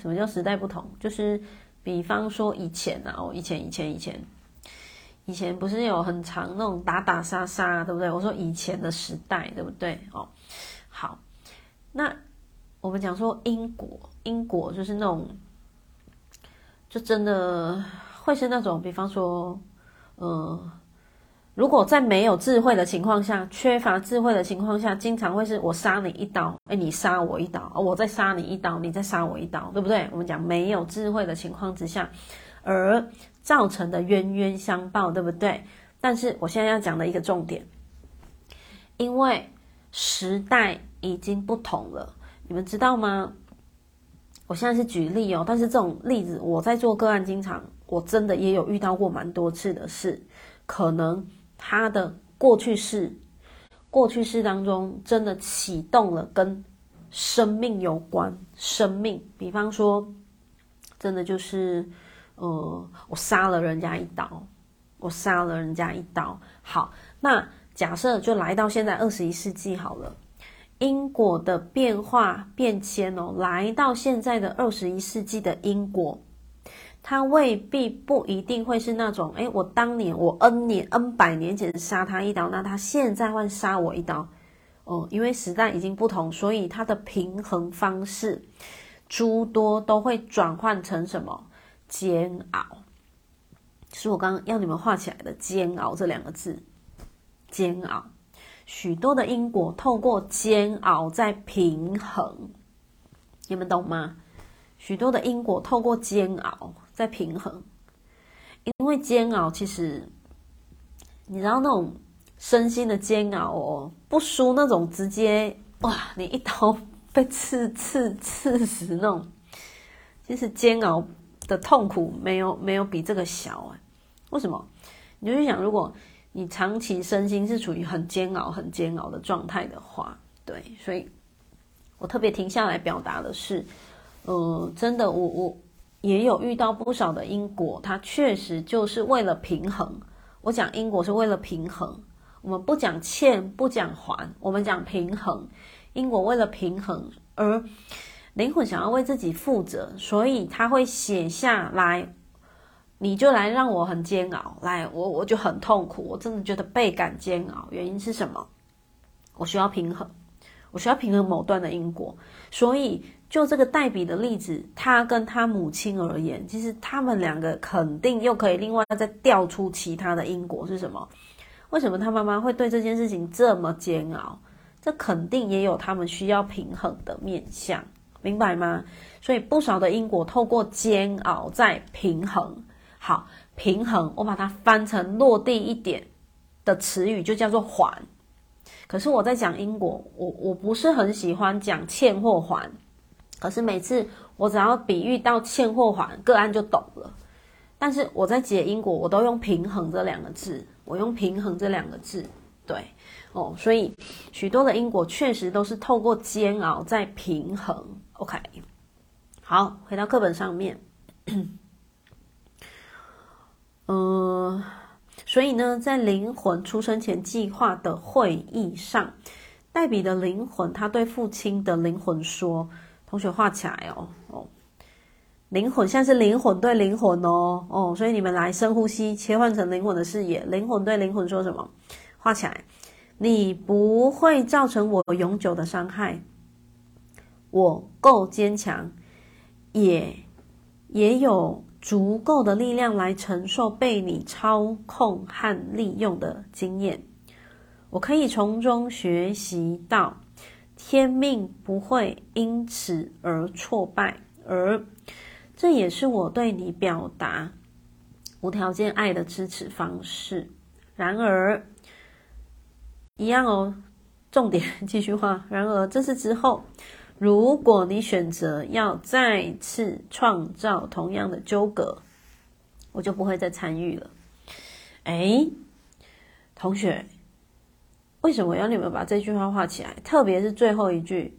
什么叫时代不同？就是比方说以前啊，以前不是有很长那种打打杀杀，对不对？我说以前的时代，对不对？哦，好，那我们讲说因果，因果就是那种，就真的会是那种，比方说，如果在没有智慧的情况下，缺乏智慧的情况下，经常会是我杀你一刀，你杀我一刀，我再杀你一刀，你再杀我一刀，对不对？我们讲没有智慧的情况之下，而造成的冤冤相报，对不对？但是我现在要讲的一个重点，因为时代已经不同了，你们知道吗？我现在是举例哦，但是这种例子我在做个案经常我真的也有遇到过蛮多次的事，可能他的过去式当中真的启动了跟生命有关，生命比方说真的就是我杀了人家一刀。好，那假设就来到现在21世纪好了，因果的变化变迁哦，来到现在的21世纪的因果，它未必不一定会是那种我当年我 N 百年前杀他一刀，那他现在换杀我一刀哦，因为时代已经不同，所以它的平衡方式诸多都会转换成什么煎熬，是我刚刚要你们画起来的煎熬这两个字，煎熬，许多的因果透过煎熬在平衡，你们懂吗？许多的因果透过煎熬在平衡，因为煎熬其实你知道那种身心的煎熬哦，不输那种直接哇你一刀被刺死那种，其实煎熬的痛苦没有比这个小为什么？你就去想，如果你长期身心是处于很煎熬的状态的话，对，所以我特别停下来表达的是真的我也有遇到不少的因果，它确实就是为了平衡，我讲因果是为了平衡，我们不讲欠不讲还，我们讲平衡，因果为了平衡，而灵魂想要为自己负责，所以他会写下来，你就来让我很煎熬，来我就很痛苦，我真的觉得倍感煎熬，原因是什么？我需要平衡某段的因果。所以就这个代笔的例子，他跟他母亲而言，其实他们两个肯定又可以另外再调出其他的因果是什么，为什么他妈妈会对这件事情这么煎熬，这肯定也有他们需要平衡的面向，明白吗？所以不少的因果透过煎熬在平衡。好，平衡我把它翻成落地一点的词语就叫做还，可是我在讲因果，我不是很喜欢讲欠或还，可是每次我只要比喻到欠或还个案就懂了，但是我在解因果我都用平衡这两个字，对哦，所以许多的因果确实都是透过煎熬在平衡。OK， 好，回到课本上面所以呢，在灵魂出生前计划的会议上，黛比的灵魂他对父亲的灵魂说，同学画起来哦，灵魂现在是灵魂对灵魂哦，所以你们来深呼吸，切换成灵魂的视野，灵魂对灵魂说什么？画起来，你不会造成我永久的伤害，我够坚强，也有足够的力量来承受被你操控和利用的经验，我可以从中学习到天命不会因此而挫败，而这也是我对你表达无条件爱的支持方式。然而一样哦，重点继续画。然而这是之后，如果你选择要再次创造同样的纠葛，我就不会再参与了。同学，为什么要你们把这句话画起来？特别是最后一句，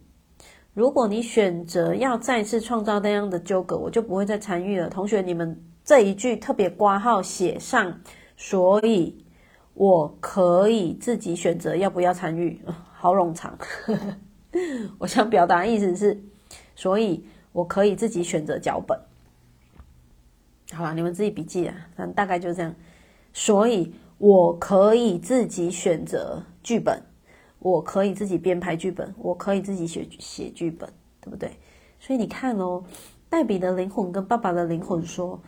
如果你选择要再次创造那样的纠葛，我就不会再参与了。同学，你们这一句特别括号写上，所以我可以自己选择要不要参与，好冗长我想表达的意思是，所以我可以自己选择脚本。好啦，你们自己笔记啊，大概就这样。所以我可以自己选择剧本，我可以自己编排剧本，我可以自己写剧本，对不对？所以你看哦，黛比的灵魂跟爸爸的灵魂说，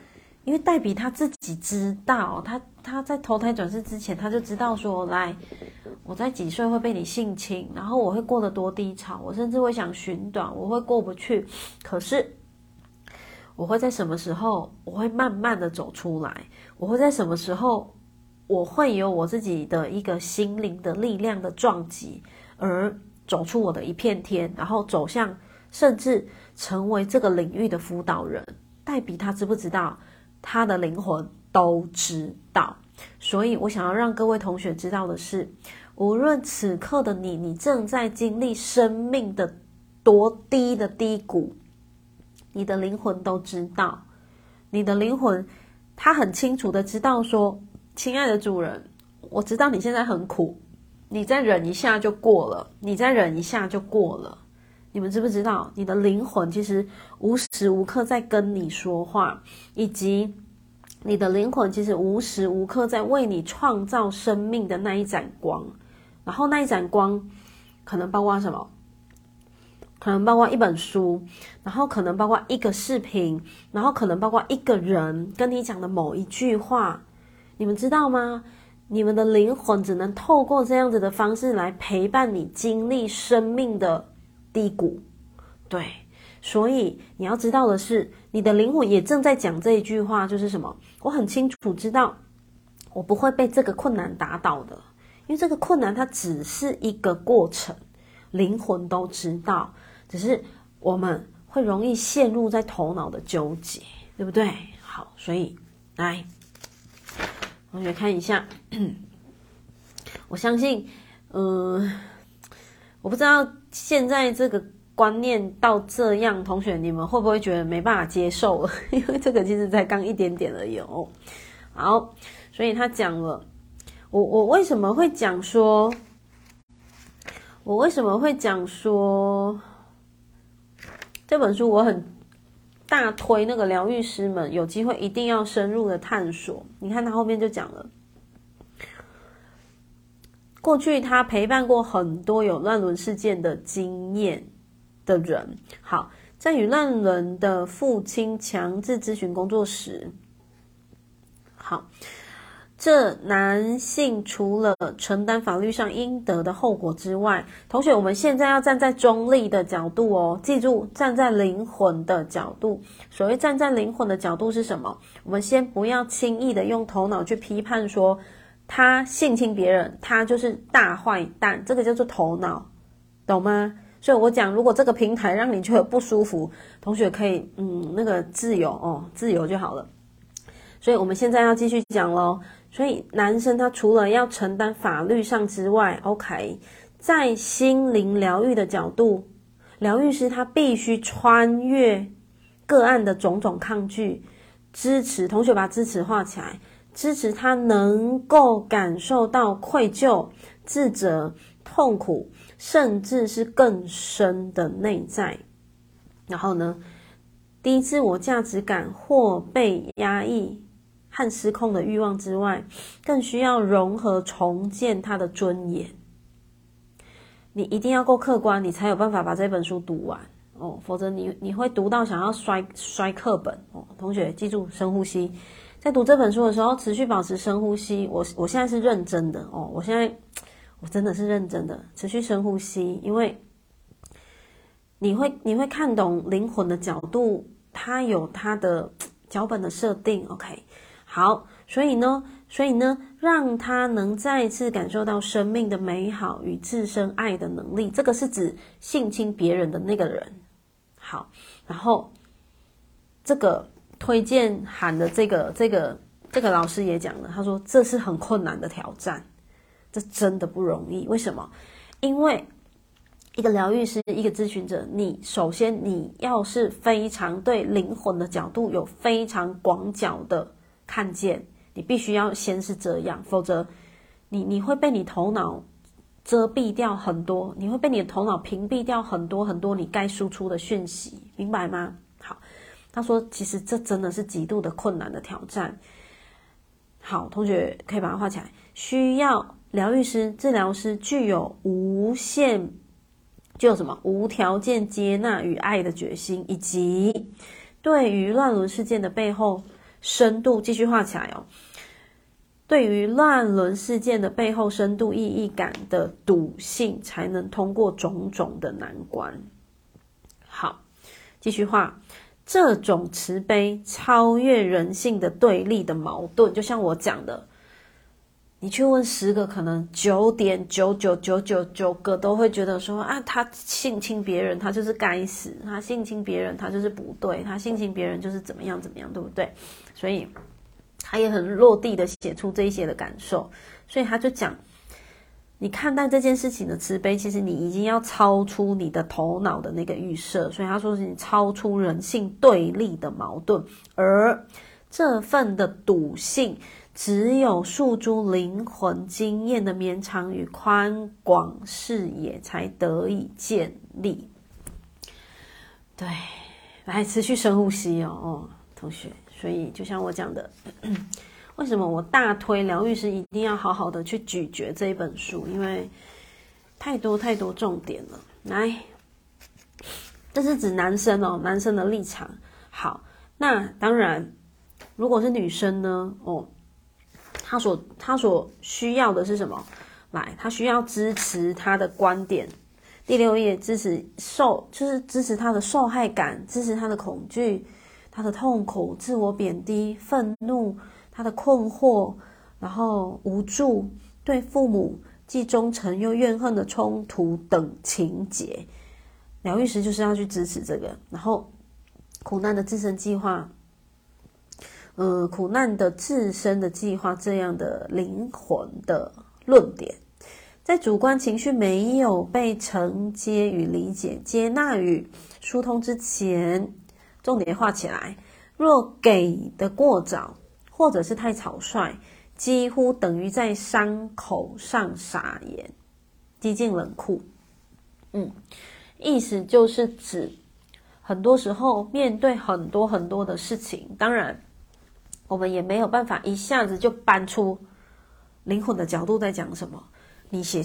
因为黛比他自己知道，他在投胎转世之前他就知道说，来我在几岁会被你性侵，然后我会过得多低潮，我甚至会想寻短，我会过不去，可是我会在什么时候，我会慢慢的走出来，我会在什么时候，我会有我自己的一个心灵的力量的撞击，而走出我的一片天，然后走向甚至成为这个领域的辅导人。黛比他知不知道？他的灵魂都知道。所以我想要让各位同学知道的是，无论此刻的你正在经历生命的多低的低谷，你的灵魂都知道。你的灵魂他很清楚的知道说，亲爱的主人，我知道你现在很苦，你再忍一下就过了，你再忍一下就过了。你们知不知道，你的灵魂其实无时无刻在跟你说话，以及你的灵魂其实无时无刻在为你创造生命的那一盏光。然后那一盏光可能包括什么？可能包括一本书，然后可能包括一个视频，然后可能包括一个人跟你讲的某一句话。你们知道吗？你们的灵魂只能透过这样子的方式来陪伴你经历生命的低谷。对，所以你要知道的是，你的灵魂也正在讲这一句话，就是什么？我很清楚知道，我不会被这个困难打倒的，因为这个困难它只是一个过程，灵魂都知道，只是我们会容易陷入在头脑的纠结，对不对？好，所以来，同学看一下，我相信，我不知道现在这个观念到这样，同学你们会不会觉得没办法接受了？因为这个其实才刚一点点而已哦。好，所以他讲了，我为什么会讲说这本书我很大推，那个疗愈师们有机会一定要深入的探索。你看他后面就讲了，过去他陪伴过很多有乱伦事件的经验的人。好，在与乱伦的父亲强制咨询工作时，好，这男性除了承担法律上应得的后果之外，同学我们现在要站在中立的角度哦，记住，站在灵魂的角度。所谓站在灵魂的角度是什么？我们先不要轻易的用头脑去批判说他性侵别人，他就是大坏蛋，这个叫做头脑，懂吗？所以我讲，如果这个平台让你觉得不舒服，同学可以自由哦，自由就好了。所以我们现在要继续讲咯。所以男生他除了要承担法律上之外 ，OK， 在心灵疗愈的角度，疗愈师他必须穿越个案的种种抗拒，支持，同学把支持画起来，支持他能够感受到愧疚、自责、痛苦，甚至是更深的内在。然后呢，低自我价值感或被压抑和失控的欲望之外，更需要融合重建他的尊严。你一定要够客观，你才有办法把这本书读完哦，否则你会读到想要摔课本哦。同学记住，深呼吸。在读这本书的时候，持续保持深呼吸。我现在是认真的哦，我真的是认真的，持续深呼吸，因为你会看懂灵魂的角度，它有它的脚本的设定。OK， 好，所以呢，让它能再次感受到生命的美好与自身爱的能力，这个是指性侵别人的那个人。好，然后这个推荐函的这个老师也讲了，他说这是很困难的挑战，这真的不容易。为什么？因为一个疗愈师，一个咨询者，首先你要是非常对灵魂的角度有非常广角的看见，你必须要先是这样，否则你会被你头脑遮蔽掉很多，你会被你的头脑屏蔽掉很多很多你该输出的讯息，明白吗？好，他说其实这真的是极度的困难的挑战。好，同学可以把它画起来。需要疗愈师、治疗师具有无条件接纳与爱的决心，以及对于乱伦事件的背后深度，继续画起来哦，对于乱伦事件的背后深度意义感的笃信，才能通过种种的难关。好，继续画。这种慈悲超越人性的对立的矛盾，就像我讲的，你去问10个，可能 9.99999 个都会觉得说啊，他性侵别人他就是该死，他性侵别人他就是不对，他性侵别人就是怎么样怎么样，对不对？所以他也很落地的写出这一些的感受。所以他就讲，你看待这件事情的慈悲，其实你已经要超出你的头脑的那个预设。所以他说是你超出人性对立的矛盾，而这份的笃信只有诉诸灵魂经验的绵长与宽广视野才得以建立。对，来持续深呼吸哦，同学。所以就像我讲的，为什么我大推疗愈师一定要好好的去咀嚼这一本书，因为太多太多重点了。来，这是指男生哦，男生的立场。好，那当然如果是女生呢，哦，她所需要的是什么？来，她需要支持她的观点。第6页，支持她的受害感，支持她的恐惧、她的痛苦、自我贬低、愤怒、她的困惑，然后无助，对父母既忠诚又怨恨的冲突等情节。疗愈师就是要去支持这个。然后苦难的自身计划，苦难的自身的计划，这样的灵魂的论点，在主观情绪没有被承接与理解、接纳与疏通之前，重点画起来，若给的过早或者是太草率，几乎等于在伤口上撒盐，激进冷酷。意思就是指很多时候面对很多很多的事情，当然我们也没有办法一下子就搬出灵魂的角度在讲什么。你写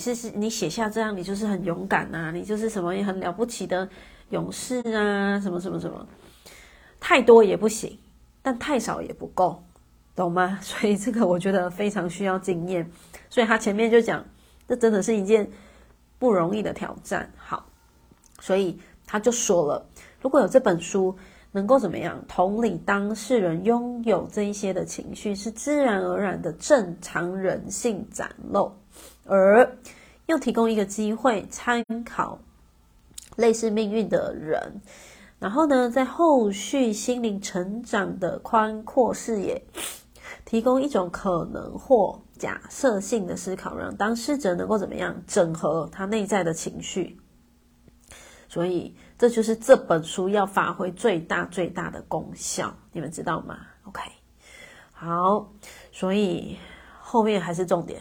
下这样，你就是很勇敢啊，你就是什么也很了不起的勇士啊，什么什么什么，太多也不行，但太少也不够，懂吗？所以这个我觉得非常需要经验。所以他前面就讲，这真的是一件不容易的挑战。好，所以他就说了，如果有这本书，能够怎么样同理当事人拥有这一些的情绪，是自然而然的正常人性展露，而又提供一个机会参考类似命运的人，然后呢，在后续心灵成长的宽阔视野，提供一种可能或假设性的思考，让当事者能够怎么样整合他内在的情绪。所以这就是这本书要发挥最大最大的功效，你们知道吗？ OK， 好，所以后面还是重点。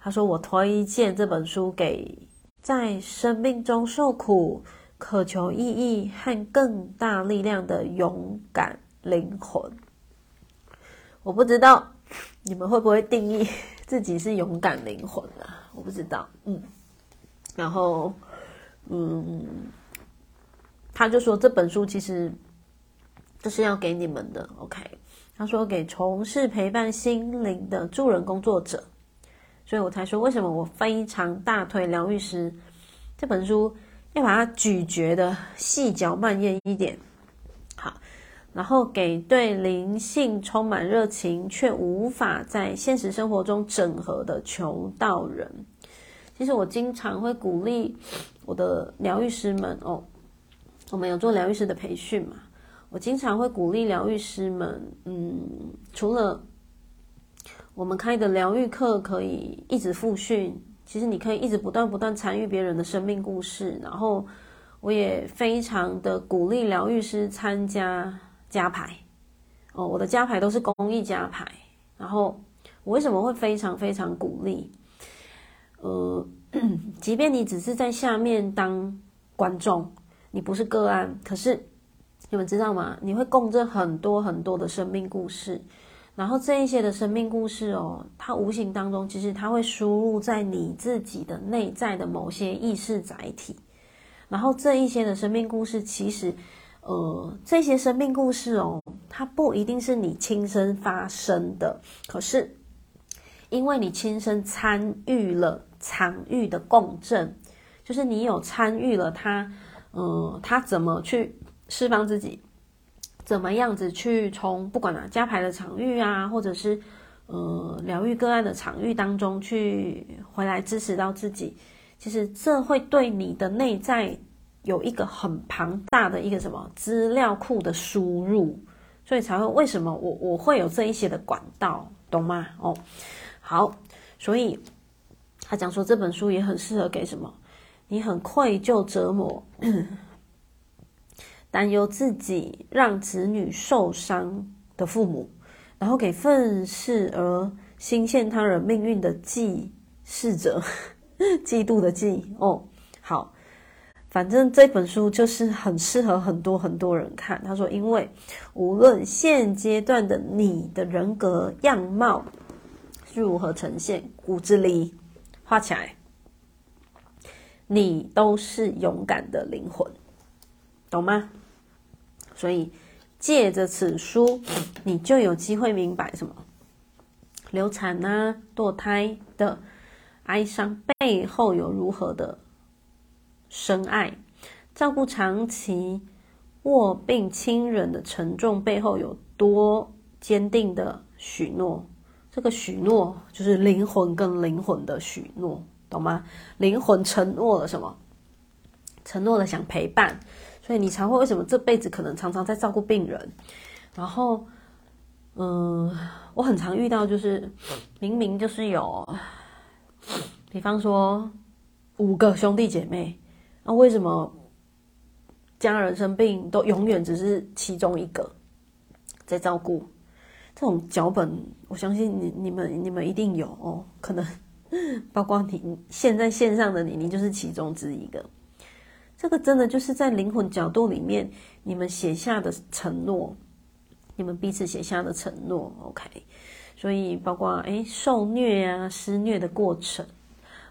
他说，我推荐这本书给在生命中受苦、渴求意义和更大力量的勇敢灵魂。我不知道你们会不会定义自己是勇敢灵魂啊，我不知道。然后他就说这本书其实就是要给你们的。 OK， 他说给从事陪伴心灵的助人工作者。所以我才说为什么我非常大推疗愈师这本书，要把它咀嚼的细嚼慢咽一点。好，然后给对灵性充满热情却无法在现实生活中整合的求道人。其实我经常会鼓励我的疗愈师们哦，我们有做疗愈师的培训嘛，我经常会鼓励疗愈师们，除了我们开的疗愈课可以一直复训，其实你可以一直不断参与别人的生命故事。然后我也非常的鼓励疗愈师参加家排哦，我的家排都是公益家排。然后我为什么会非常非常鼓励？即便你只是在下面当观众，你不是个案，可是你们知道吗？你会共振很多很多的生命故事，然后这一些的生命故事哦，它无形当中其实它会输入在你自己的内在的某些意识载体。然后这一些的生命故事，其实这些生命故事哦，它不一定是你亲身发生的，可是因为你亲身参与了场域的共振，就是你有参与了他怎么去释放自己，怎么样子去从不管家排的场域啊，或者是疗愈个案的场域当中去回来支持到自己，其实这会对你的内在有一个很庞大的一个什么资料库的输入，所以才会为什么我会有这一些的管道，懂吗？哦，好，所以他讲说这本书也很适合给什么你很愧疚折磨担忧自己让子女受伤的父母，然后给愤世而心羡他人命运的嫉妒者嫉妒的嫉哦，好，反正这本书就是很适合很多很多人看。他说因为无论现阶段的你的人格样貌是如何呈现，骨子里画起来你都是勇敢的灵魂，懂吗？所以借着此书你就有机会明白什么流产啊堕胎的哀伤背后有如何的深爱，照顾长期卧病亲人的沉重背后有多坚定的许诺，这个许诺就是灵魂跟灵魂的许诺，懂吗？灵魂承诺了什么？承诺了想陪伴，所以你才会为什么这辈子可能常常在照顾病人。然后我很常遇到就是明明就是有比方说5个兄弟姐妹，那为什么家人生病都永远只是其中一个在照顾？这种脚本我相信你们一定有哦，可能包括你现在线上的你就是其中之一个。这个真的就是在灵魂角度里面你们写下的承诺，你们彼此写下的承诺 OK。 所以包括受虐啊施虐的过程，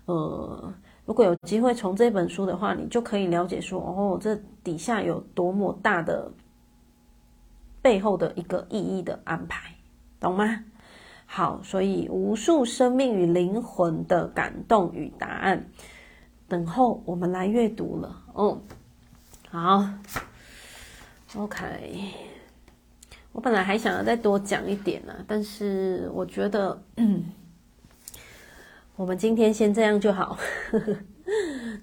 如果有机会从这本书的话，你就可以了解说这底下有多么大的背后的一个意义的安排，懂吗？好，所以无数生命与灵魂的感动与答案等候我们来阅读了。好 OK， 我本来还想要再多讲一点但是我觉得我们今天先这样就好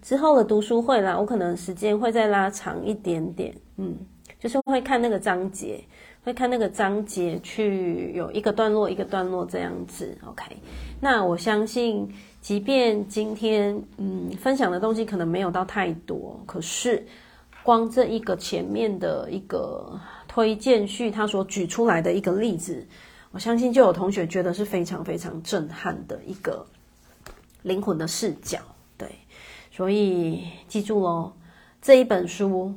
之后的读书会啦，我可能时间会再拉长一点点，就是会看那个章节，去有一个段落一个段落这样子 OK。 那我相信即便今天分享的东西可能没有到太多，可是光这一个前面的一个推荐序他所举出来的一个例子，我相信就有同学觉得是非常非常震撼的一个灵魂的视角，对，所以记住咯，这一本书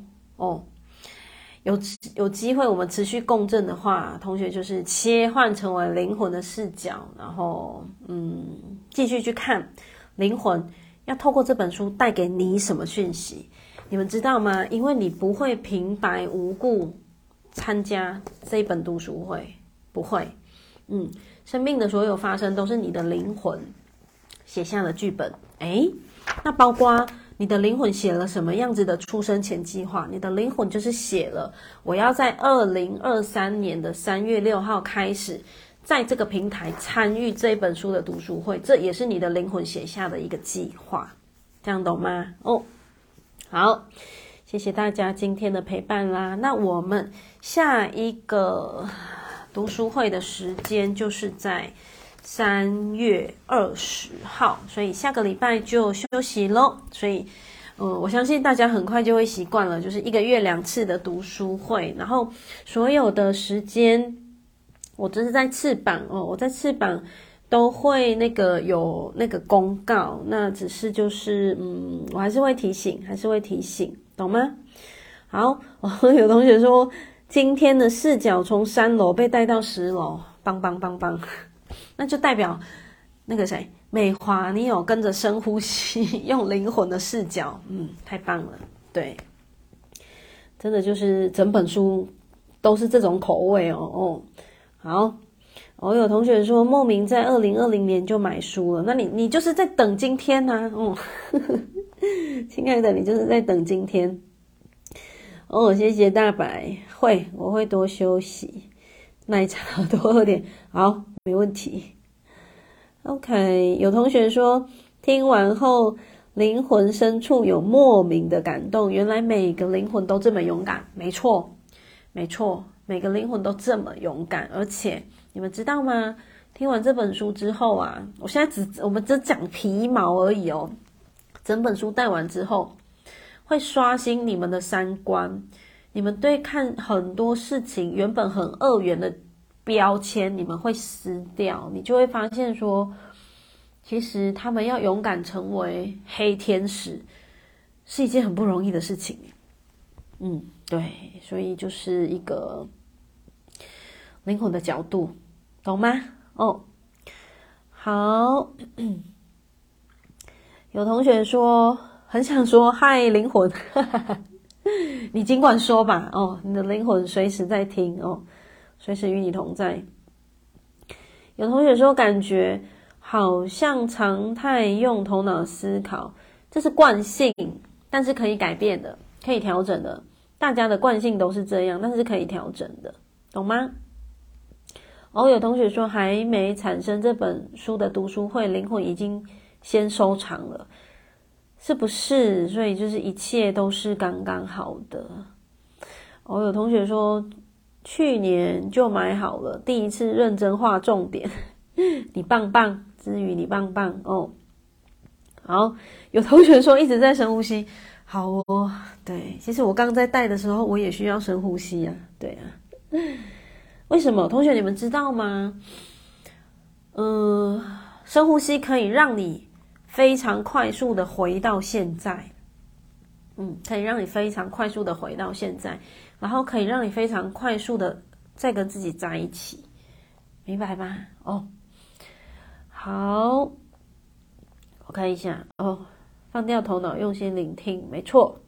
有机会我们持续共振的话，同学就是切换成为灵魂的视角，然后继续去看灵魂要透过这本书带给你什么讯息，你们知道吗？因为你不会平白无故参加这一本读书会，不会。生命的所有发生都是你的灵魂写下的剧本。那包括你的灵魂写了什么样子的出生前计划，你的灵魂就是写了我要在2023年的3月6号开始在这个平台参与这本书的读书会，这也是你的灵魂写下的一个计划，这样懂吗？好，谢谢大家今天的陪伴啦。那我们下一个读书会的时间就是在3月20号，所以下个礼拜就休息咯。所以我相信大家很快就会习惯了，就是1个月2次的读书会，然后所有的时间我就是在翅膀我在翅膀都会有那个公告，那只是就是我还是会提醒，懂吗？好，有同学说今天的视角从3楼被带到10楼，棒棒棒棒，那就代表那个谁美华你有跟着深呼吸，用灵魂的视角，太棒了，对，真的就是整本书都是这种口味好，有同学说莫名在2020年就买书了，那你就是在等今天亲爱的，你就是在等今天。谢谢大白，我会多休息，奶茶多喝点。好，没问题。 OK， 有同学说听完后灵魂深处有莫名的感动，原来每个灵魂都这么勇敢。没错，每个灵魂都这么勇敢。而且你们知道吗，听完这本书之后啊，我们只讲皮毛而已哦，整本书带完之后会刷新你们的三观，你们对看很多事情原本很二元的标签你们会撕掉，你就会发现说其实他们要勇敢成为黑天使是一件很不容易的事情。对，所以就是一个灵魂的角度，懂吗？好有同学说很想说嗨灵魂你尽管说吧，你的灵魂随时在听，随时与你同在。有同学说感觉好像常态用头脑思考，这是惯性，但是可以改变的，可以调整的。大家的惯性都是这样，但是可以调整的，懂吗？有同学说还没产生这本书的读书会，灵魂已经先收场了，是不是？所以就是一切都是刚刚好的。有同学说去年就买好了，第一次认真画重点你棒棒，之余你棒棒好，有同学说一直在深呼吸，好对，其实我刚在带的时候我也需要深呼吸啊，对啊。为什么？同学你们知道吗？深呼吸可以让你非常快速的回到现在，可以让你非常快速的回到现在，然后可以让你非常快速的再跟自己在一起，明白吗？好，我看一下放掉头脑，用心聆听，没错。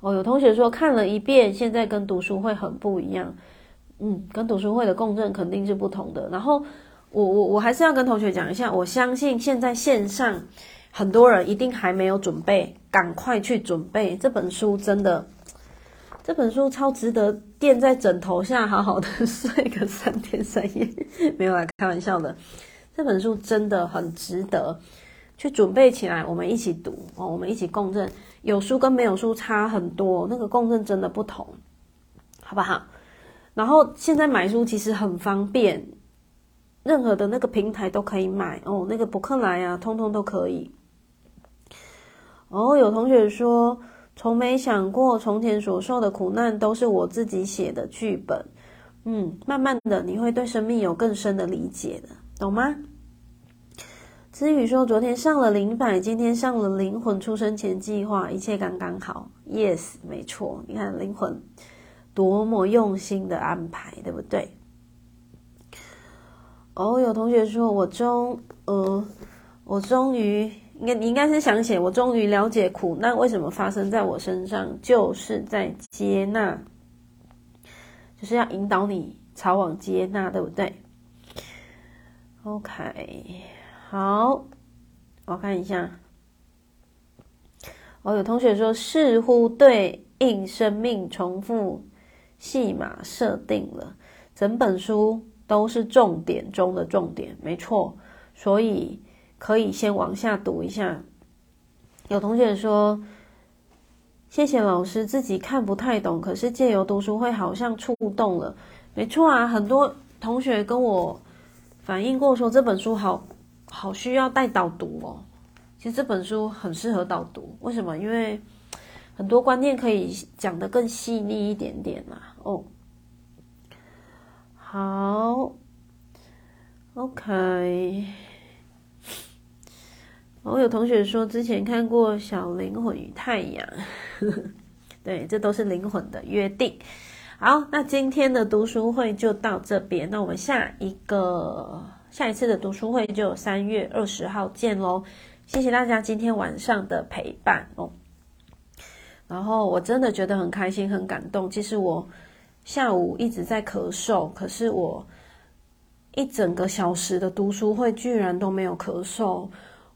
有同学说看了一遍，现在跟读书会很不一样，跟读书会的共振肯定是不同的。然后我还是要跟同学讲一下，我相信现在线上很多人一定还没有准备，赶快去准备这本书，真的。这本书超值得垫在枕头下好好的睡个3天3夜，没有开玩笑的，这本书真的很值得去准备起来，我们一起读，我们一起共振，有书跟没有书差很多，那个共振真的不同，好不好？然后现在买书其实很方便，任何的那个平台都可以买，那个博客来啊通通都可以。有同学说从没想过从前所受的苦难都是我自己写的剧本，慢慢的你会对生命有更深的理解的，懂吗？之宇说昨天上了0.0，今天上了灵魂出生前计划，一切刚刚好。 yes， 没错，你看灵魂多么用心的安排，对不对？有同学说我终于你应该是想写我终于了解苦难为什么发生在我身上，就是在接纳，就是要引导你朝往接纳，对不对？ OK， 好，我看一下。有同学说似乎对应生命重复戏码设定了，整本书都是重点中的重点，没错，所以可以先往下读一下。有同学说谢谢老师，自己看不太懂，可是借由读书会好像触动了，没错啊，很多同学跟我反映过说这本书好需要带导读其实这本书很适合导读，为什么？因为很多观念可以讲得更细腻一点点好 OK。有同学说之前看过《小灵魂与太阳》对，这都是灵魂的约定。好，那今天的读书会就到这边，那我们下一次的读书会就3月20号见咯，谢谢大家今天晚上的陪伴然后我真的觉得很开心很感动，其实我下午一直在咳嗽，可是我一整个小时的读书会居然都没有咳嗽，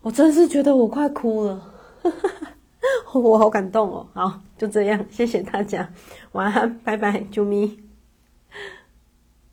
我真是觉得我快哭了我好感动好，就这样，谢谢大家，晚安，拜拜，啾咪。